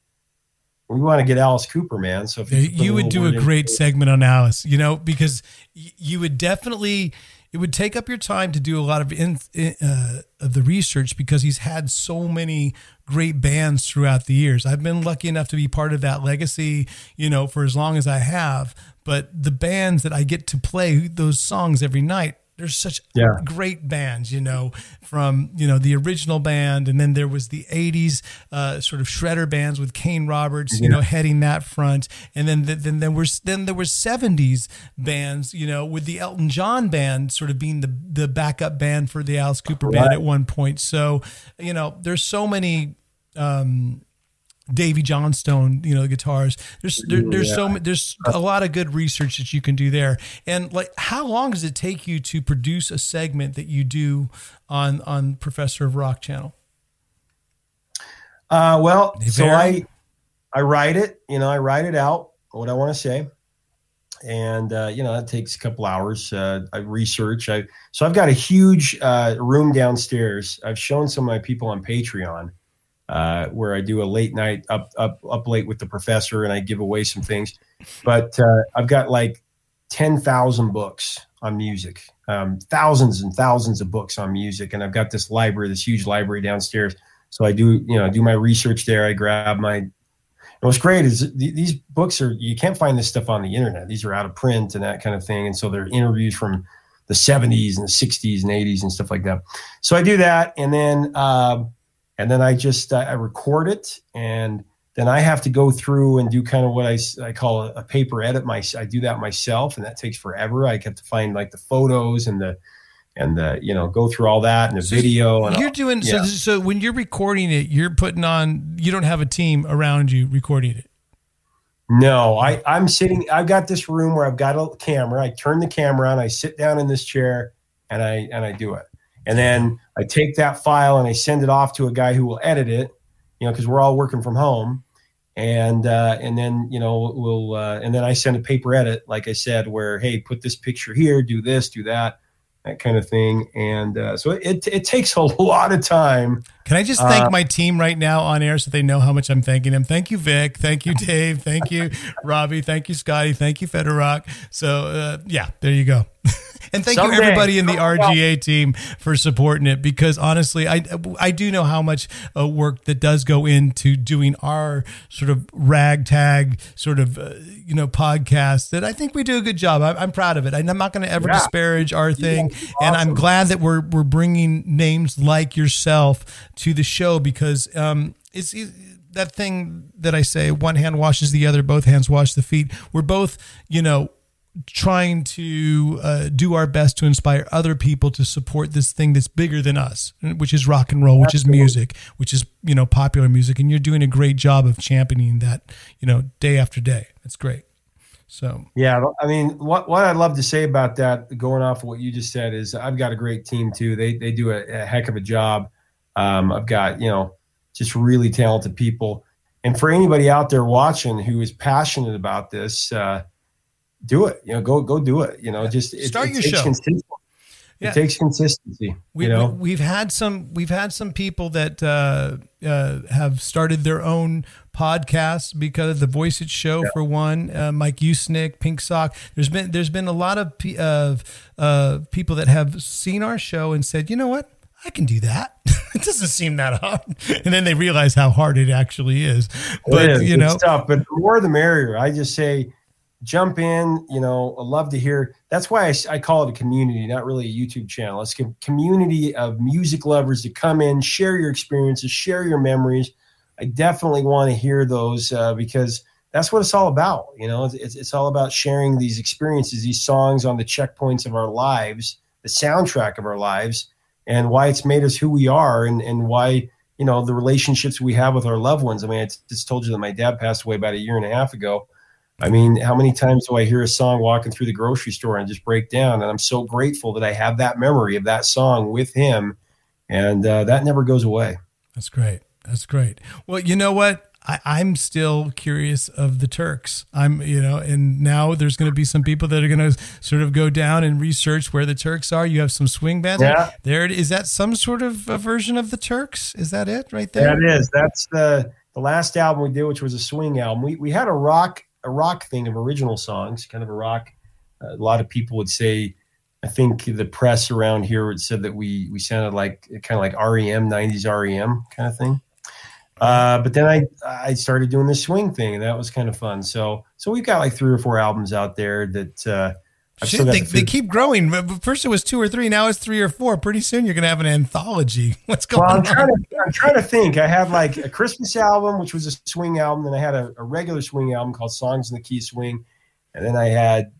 we want to get Alice Cooper, man. So if you, you would do a great it. segment on Alice, you know, because you would definitely, it would take up your time to do a lot of, in, uh, of the research, because he's had so many great bands throughout the years. I've been lucky enough to be part of that legacy, you know, for as long as I have. but the bands that I get to play those songs every night, there's such yeah. great bands, you know, from, you know, the original band. And then there was the eighties uh, sort of shredder bands with Kane Roberts, you yeah. know, heading that front. And then, the, then there were, then there were seventies bands, you know, with the Elton John band sort of being the, the backup band for the Alice Cooper right. band at one point. So, you know, there's so many, um, Davy Johnstone, you know, the guitars. There's there, there's yeah. so there's a lot of good research that you can do there. And like, how long does it take you to produce a segment that you do on on Professor of Rock channel? Uh, well, so I I write it, you know, I write it out what I want to say, and uh, you know, that takes a couple hours. Uh, I research. I so I've got a huge uh, room downstairs. I've shown some of my people on Patreon. Uh, where I do a late night up, up, up late with the professor, and I give away some things, but uh, I've got like ten thousand books on music, um, thousands and thousands of books on music. And I've got this library, this huge library downstairs. So I do, you know, I do my research there. I grab my, and what's great is th- these books are, you can't find this stuff on the internet. These are out of print and that kind of thing. And so they're interviews from the seventies and the sixties and eighties and stuff like that. So I do that. And then, uh, And then I just, uh, I record it, and then I have to go through and do kind of what I, I call a, a paper edit. My, I do that myself, and that takes forever. I have to find like the photos and the, and the, you know, go through all that and the so video. And you're all, doing, yeah. so, so when you're recording it, you're putting on, you don't have a team around you recording it. No, I, I'm sitting, I've got this room where I've got a camera. I turn the camera on, I sit down in this chair, and I, and I do it. And then I take that file and I send it off to a guy who will edit it, you know, because we're all working from home. And uh, and then, you know, we'll uh, and then I send a paper edit, like I said, where, hey, put this picture here, do this, do that, that kind of thing. And uh, so it it takes a lot of time. Can I just thank uh, my team right now on air so they know how much I'm thanking them? Thank you, Vic. Thank you, Dave. Thank you, Robbie. Thank you, Scotty. Thank you, Federock. So, uh, yeah, there you go. And thank Someday. you everybody in the R G A team for supporting it, because honestly, I, I do know how much uh, work that does go into doing our sort of ragtag sort of, uh, you know, podcast, that I think we do a good job. I, I'm proud of it. I'm not going to ever yeah. disparage our thing. Awesome. And I'm glad that we're, we're bringing names like yourself to the show, because um, it's, it's that thing that I say, one hand washes the other, both hands wash the feet. We're both, you know, trying to uh, do our best to inspire other people to support this thing that's bigger than us, which is rock and roll, which Absolutely. is music, which is, you know, popular music. And you're doing a great job of championing that, you know, day after day. That's great. So, yeah, I mean, what, what I'd love to say about that, going off of what you just said, is I've got a great team too. They, they do a, a heck of a job. Um, I've got, you know, just really talented people. And for anybody out there watching who is passionate about this, uh, do it, you know, go, go do it, you know, just it, start it your takes show. Consistency. Yeah. It takes consistency. We, you know? we, we've had some, we've had some people that, uh, uh, have started their own podcasts because of the Voice It Show yeah. for one, uh, Mike Usnick, Pink Sock. There's been, there's been a lot of, p- of, uh, people that have seen our show and said, you know what? I can do that. It doesn't seem that hard. And then they realize how hard it actually is. But it is. you know, it's tough, but the more the merrier. I just say, jump in, you know, I love to hear. That's why I, I call it a community, not really a YouTube channel. It's a community of music lovers to come in, share your experiences, share your memories. I definitely want to hear those uh, because that's what it's all about. You know, it's, it's all about sharing these experiences, these songs on the checkpoints of our lives, the soundtrack of our lives, and why it's made us who we are, and, and why, you know, the relationships we have with our loved ones. I mean, I just told you that my dad passed away about a year and a half ago. I mean, how many times do I hear a song walking through the grocery store and just break down? And I'm so grateful that I have that memory of that song with him. And uh, that never goes away. That's great. That's great. Well, you know what? I, I'm still curious of the Turks. I'm, you know, and now there's going to be some people that are going to sort of go down and research where the Turks are. You have some swing bands. Yeah. There it is. That some sort of a version of the Turks? Is that it right there? That is. That's the, the last album we did, which was a swing album. We, we had a rock a rock thing of original songs, kind of a rock. Uh, a lot of people would say, I think the press around here would said that we, we sounded like kind of like R E M, nineties R E M kind of thing. Uh, but then I, I started doing this swing thing, and that was kind of fun. So so we've got like three or four albums out there that uh, I've Shit, still got they, the they keep growing. First it was two or three. Now it's three or four. Pretty soon you're going to have an anthology. What's going well, I'm on? Trying to, I'm trying to think. I had like a Christmas album, which was a swing album. Then I had a, a regular swing album called Songs in the Key Swing. And then I had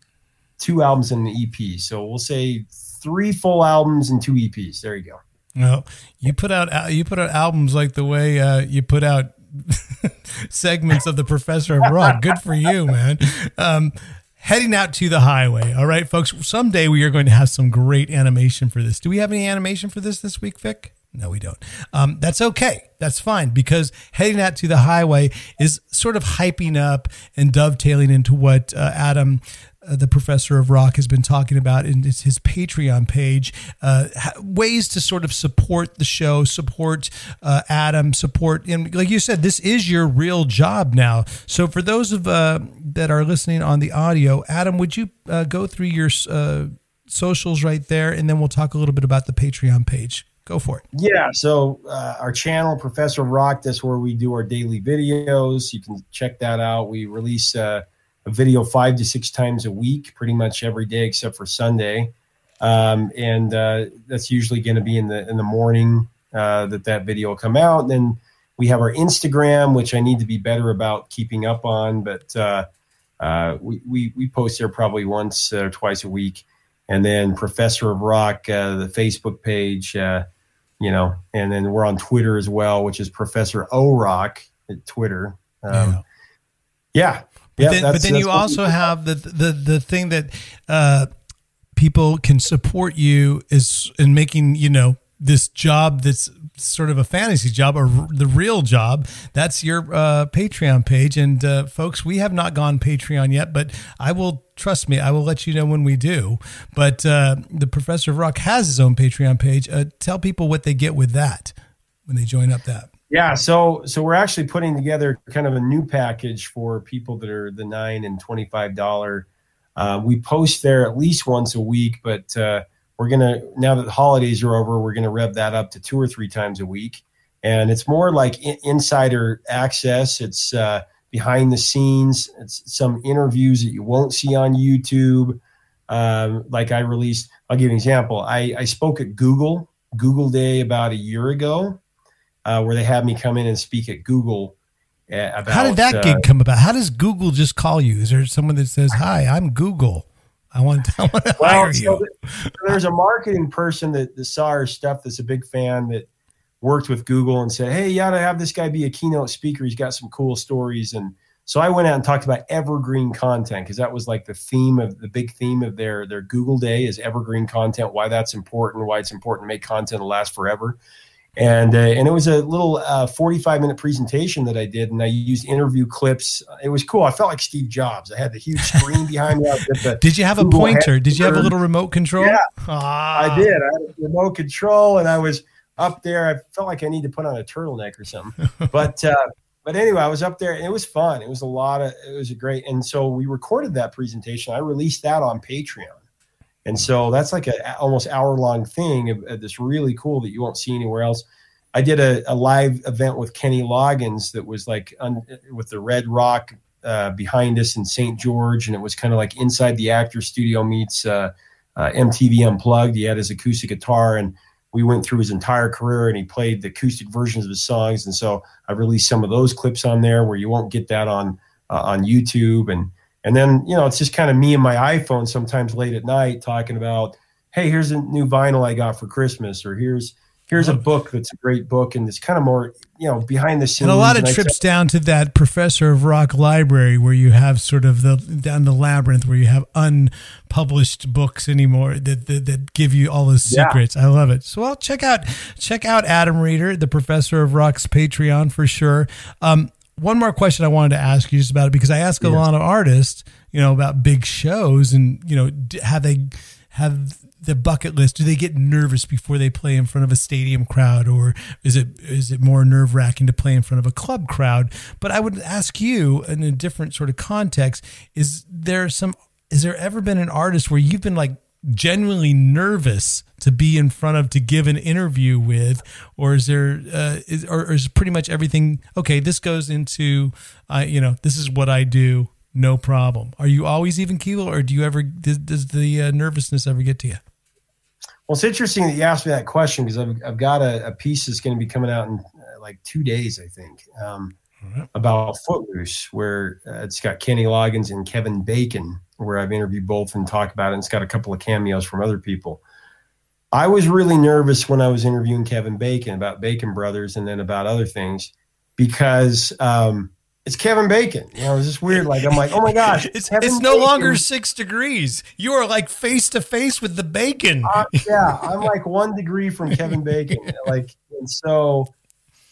two albums and an E P. So we'll say three full albums and two E Ps. There you go. No, you put out you put out albums like the way uh, you put out segments of the Professor of Rock. Good for you, man. Um, heading out to the highway. All right, folks. Someday we are going to have some great animation for this. Do we have any animation for this this week, Vic? No, we don't. Um, that's okay. That's fine, because heading out to the highway is sort of hyping up and dovetailing into what uh, Adam. Uh, the Professor of Rock has been talking about in his, his Patreon page, uh, ha- ways to sort of support the show, support uh, Adam, support. And like you said, this is your real job now. So for those of uh, that are listening on the audio, Adam, would you uh, go through your uh, socials right there? And then we'll talk a little bit about the Patreon page. Go for it. Yeah. So uh, our channel, Professor of Rock, that's where we do our daily videos. You can check that out. We release uh a video five to six times a week, pretty much every day except for Sunday, um, and uh, that's usually going to be in the in the morning uh, that that video will come out. And then we have our Instagram, which I need to be better about keeping up on, but uh, uh, we, we we post there probably once or twice a week. And then Professor of Rock, uh, the Facebook page, uh, you know, and then we're on Twitter as well, which is Professor O Rock at Twitter. Um, yeah. yeah. But, yeah, then, but then you also have the, the, the thing that uh, people can support you is in making, you know, this job that's sort of a fantasy job or r- the real job. That's your uh, Patreon page. And uh, folks, we have not gone Patreon yet, but I will, trust me, I will let you know when we do. But uh, the Professor of Rock has his own Patreon page. Uh, tell people what they get with that when they join up that. Yeah, so so we're actually putting together kind of a new package for people that are the nine and twenty-five dollars. Uh, we post there at least once a week, but uh, we're going to, now that the holidays are over, we're going to rev that up to two or three times a week. And it's more like in- insider access. It's uh, behind the scenes. It's some interviews that you won't see on YouTube. Um, like I released, I'll give you an example. I, I spoke at Google, Google Day about a year ago. Uh, where they had me come in and speak at Google. About, How did that uh, gig come about? How does Google just call you? Is there someone that says, "Hi, I'm Google. I want to, I want to well, hire so you"? That, there's a marketing person that, that saw our stuff. That's a big fan that worked with Google and said, "Hey, you ought to have this guy be a keynote speaker. He's got some cool stories." And so I went out and talked about evergreen content, because that was like the theme of the big theme of their their Google Day is evergreen content. Why that's important. Why it's important to make content last forever. And uh, and it was a little uh, forty-five minute presentation that I did, and I used interview clips. It was cool. I felt like Steve Jobs. I had the huge screen behind me. Did you have Google a pointer? Did you have a little remote control? Yeah, ah. I did. I had a remote control, and I was up there. I felt like I need to put on a turtleneck or something. But uh, but anyway, I was up there, and it was fun. It was a lot of. It was a great. And so we recorded that presentation. I released that on Patreon. And so that's like a almost hour long thing that's really cool that you won't see anywhere else. I did a, a live event with Kenny Loggins that was like un, with the Red Rock uh, behind us in Saint George. And it was kind of like inside the actor studio meets uh, uh, M T V Unplugged. He had his acoustic guitar, and we went through his entire career, and he played the acoustic versions of his songs. And so I released some of those clips on there where you won't get that on uh, on YouTube. And And then, you know, it's just kind of me and my iPhone sometimes late at night talking about, hey, here's a new vinyl I got for Christmas, or here's here's a book that's a great book. And it's kind of more, you know, behind the scenes. And a lot of and trips I- down to that Professor of Rock library where you have sort of the down the labyrinth where you have unpublished books anymore that that, that give you all those secrets. Yeah. I love it. So I'll check out check out Adam Reader, the Professor of Rock's Patreon for sure. Um One more question I wanted to ask you just about it, because I ask a yeah. lot of artists, you know, about big shows and, you know, have they have the bucket list? Do they get nervous before they play in front of a stadium crowd, or is it is it more nerve wracking to play in front of a club crowd? But I would ask you in a different sort of context, is there some is there ever been an artist where you've been like genuinely nervous to be in front of, to give an interview with, or is there, uh, is, or, or is pretty much everything, okay, this goes into, uh, you know, this is what I do, no problem. Are you always even keel, or do you ever, does, does the uh, nervousness ever get to you? Well, it's interesting that you asked me that question, because I've, I've got a, a piece that's going to be coming out in uh, like two days, I think, um, right. about Footloose, where uh, it's got Kenny Loggins and Kevin Bacon, where I've interviewed both and talked about it. And it's got a couple of cameos from other people. I was really nervous when I was interviewing Kevin Bacon about Bacon Brothers and then about other things, because um, it's Kevin Bacon. You know, it was just weird. Like, I'm like, oh my gosh, it's, it's no longer six degrees. You are like face to face with the bacon. Uh, yeah. I'm like one degree from Kevin Bacon. Like, and so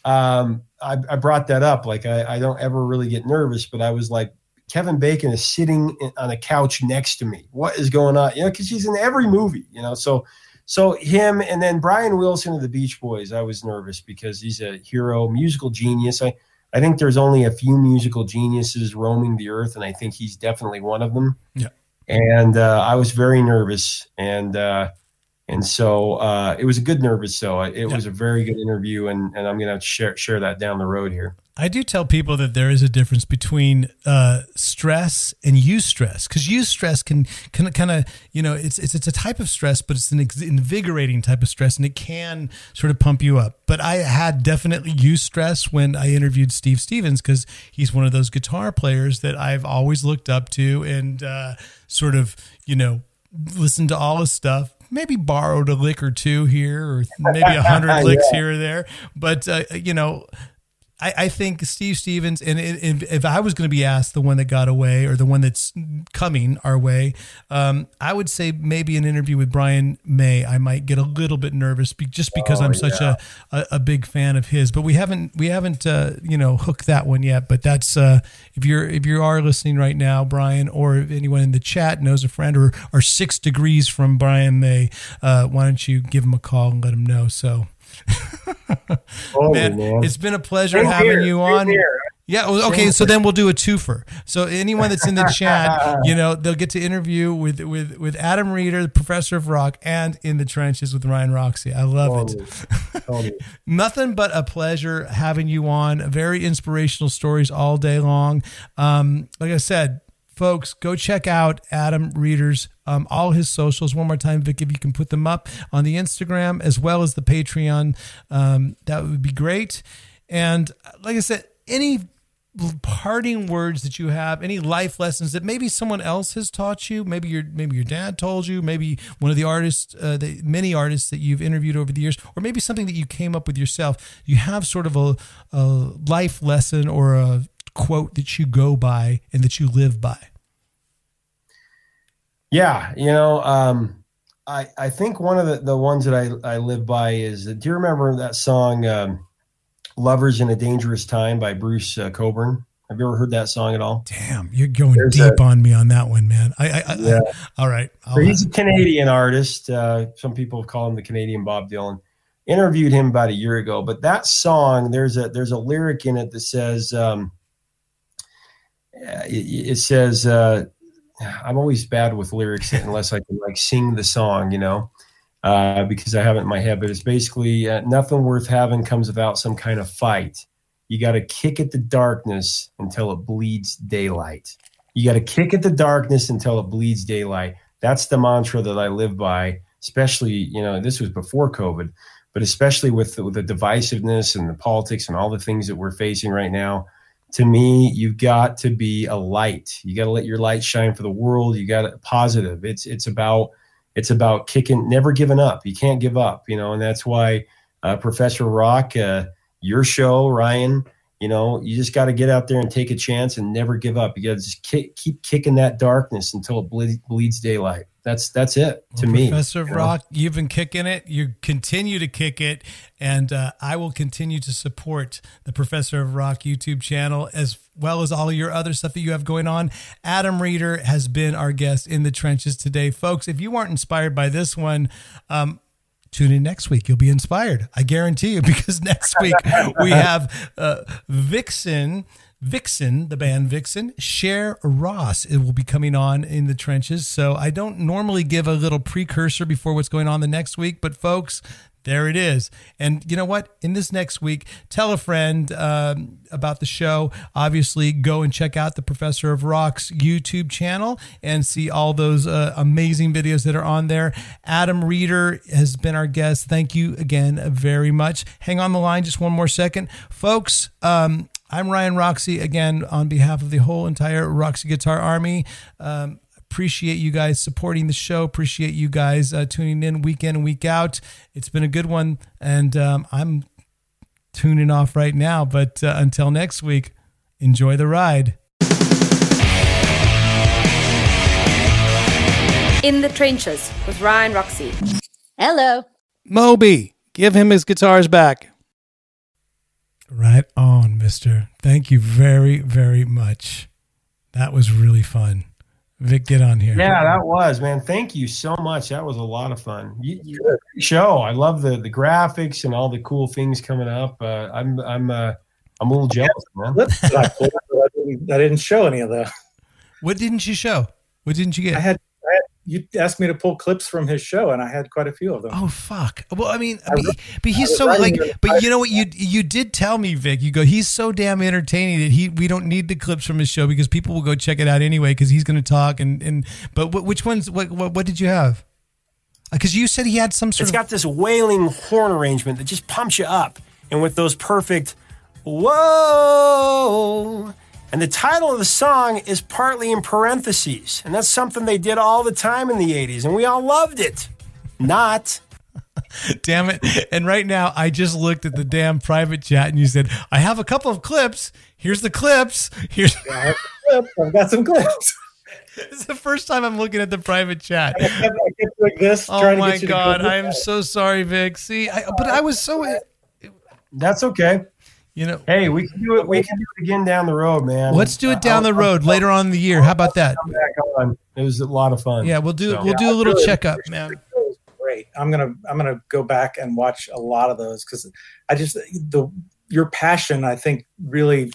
um, I, I brought that up. Like, I, I don't ever really get nervous, but I was like, Kevin Bacon is sitting on a couch next to me. What is going on? You know, because he's in every movie, you know? So, so him, and then Brian Wilson of the Beach Boys, I was nervous because he's a hero, musical genius. I, I think there's only a few musical geniuses roaming the earth, and I think he's definitely one of them. Yeah. And, uh, I was very nervous, and, uh, and so, uh, it was a good nervous. So it yeah. was a very good interview, and, and I'm going to share, share that down the road here. I do tell people that there is a difference between uh, stress and eustress, because eustress can can kind of, you know, it's, it's it's a type of stress, but it's an invigorating type of stress, and it can sort of pump you up. But I had definitely eustress when I interviewed Steve Stevens, because he's one of those guitar players that I've always looked up to, and uh, sort of, you know, listened to all his stuff. Maybe borrowed a lick or two here, or maybe a hundred yeah. licks here or there. But, uh, you know, I, I think Steve Stevens, and if, if I was going to be asked the one that got away or the one that's coming our way, um, I would say maybe an interview with Brian May. I might get a little bit nervous be, just because oh, I'm such yeah. a, a, a big fan of his, but we haven't, we haven't, uh, you know, hooked that one yet, but that's, uh, if you're, if you are listening right now, Brian, or if anyone in the chat knows a friend or, or six degrees from Brian May, uh, why don't you give him a call and let him know? So. oh, man, man, it's been a pleasure Stay having here. you on. Yeah. Okay. So then we'll do a twofer. So anyone that's in the chat, you know, they'll get to interview with, with, with Adam Reader, the Professor of Rock, and In the Trenches with Ryan Roxy. I love totally. it. Totally. Nothing but a pleasure having you on. Very inspirational stories all day long. Um, like I said, folks, go check out Adam Reader's, um, all his socials. One more time, Vic, if you can put them up on the Instagram as well as the Patreon, um, that would be great. And like I said, any parting words that you have, any life lessons that maybe someone else has taught you, maybe your, maybe your dad told you, maybe one of the artists, uh, the many artists that you've interviewed over the years, or maybe something that you came up with yourself, you have sort of a, a life lesson or a quote that you go by and that you live by? Yeah. You know, um, I, I think one of the, the ones that I, I live by is, do you remember that song, um, Lovers in a Dangerous Time by Bruce uh, Coburn? Have you ever heard that song at all? Damn, you're going There's deep a, on me on that one, man. I, I, I, yeah. I all right. So he's a Canadian artist. Uh, some people call him the Canadian Bob Dylan. Interviewed him about a year ago, but that song, there's a, there's a lyric in it that says, um, it says, uh, I'm always bad with lyrics unless I can like sing the song, you know, uh, because I have it in my head, but it's basically uh, nothing worth having comes without some kind of fight. You got to kick at the darkness until it bleeds daylight. You got to kick at the darkness until it bleeds daylight. That's the mantra that I live by, especially, you know, this was before COVID, but especially with the, with the divisiveness and the politics and all the things that we're facing right now. To me, you've got to be a light. You got to let your light shine for the world. You got to positive. It's, it's about, it's about kicking, never giving up. You can't give up, you know, and that's why uh, Professor Rock, uh, your show, Ryan, you know, you just got to get out there and take a chance and never give up. You got to just kick, keep kicking that darkness until it ble- bleeds daylight. That's, that's it to well, me. Professor you Rock, know? You've been kicking it. You continue to kick it. And uh, I will continue to support the Professor of Rock YouTube channel as well as all your other stuff that you have going on. Adam Reader has been our guest in the trenches today. Folks, if you weren't inspired by this one, um, tune in next week. You'll be inspired. I guarantee you, because next week we have uh, Vixen Vixen, the band Vixen, Cher Ross, it will be coming on in the trenches. So I don't normally give a little precursor before what's going on the next week, but folks, there it is. And you know what? In this next week, tell a friend um, about the show. Obviously, go and check out the Professor of Rock's YouTube channel and see all those uh, amazing videos that are on there. Adam Reader has been our guest. Thank you again very much. Hang on the line just one more second. Folks, um, I'm Ryan Roxy. Again, on behalf of the whole entire Roxy Guitar Army, um, appreciate you guys supporting the show. Appreciate you guys uh, tuning in week in and week out. It's been a good one, and um, I'm tuning off right now. But uh, until next week, enjoy the ride. In the Trenches with Ryan Roxy. Hello. Moby, give him his guitars back. Right on, mister. Thank you very, very much. That was really fun. Vic, get on here. Yeah, that was, man. Thank you so much. That was a lot of fun. You, you did a great show. I love the the graphics and all the cool things coming up. Uh, I'm I'm uh, I'm a little jealous, man. I didn't show any of that. What didn't you show? What didn't you get? I had, I had you asked me to pull clips from his show, and I had quite a few of them. Oh fuck! Well, I mean, I, but, but he's so like. But I, you know what? You you did tell me, Vic. You go. He's so damn entertaining that he we don't need the clips from his show because people will go check it out anyway because he's going to talk and and. But what, which ones? What, what what did you have? Because you said he had some sort. It's of... got this wailing horn arrangement that just pumps you up, and with those perfect whoa. And the title of the song is partly in parentheses. And that's something they did all the time in the eighties. And we all loved it. Not. Damn it. And right now, I just looked at the damn private chat and you said, I have a couple of clips. Here's the clips. Here's yeah, the clips. I've got some clips. This is the first time I'm looking at the private chat. I kept, I kept like this, oh, my to get God. I am so sorry, Vic. See, I, but I was so. That's okay. You know, hey, we can do it. We can do it again down the road, man. Let's do it down the road later on in the year. How about that? It was a lot of fun. Yeah, we'll do. So, we'll yeah, do a little really, checkup, man. It was great. I'm gonna. I'm gonna go back and watch a lot of those because I just the your passion, I think, really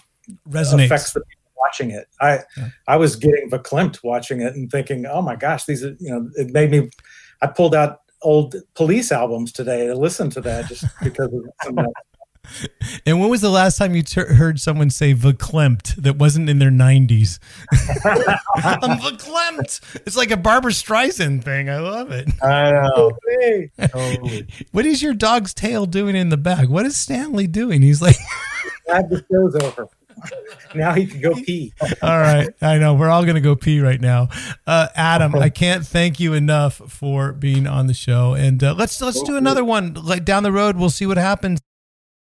resonates. Affects the people watching it. I yeah. I was getting verklempt watching it and thinking, oh my gosh, these are you know. It made me. I pulled out old Police albums today to listen to that just because of some. And when was the last time you ter- heard someone say verklempt that wasn't in their nineties? I'm verklempt. It's like a Barbra Streisand thing. I love it. I know. Totally. What is your dog's tail doing in the back? What is Stanley doing? He's like, glad the show's over. Now he can go pee. All right. I know. We're all going to go pee right now. Uh, Adam, I can't thank you enough for being on the show. And uh, let's let's do another one. Like down the road, we'll see what happens.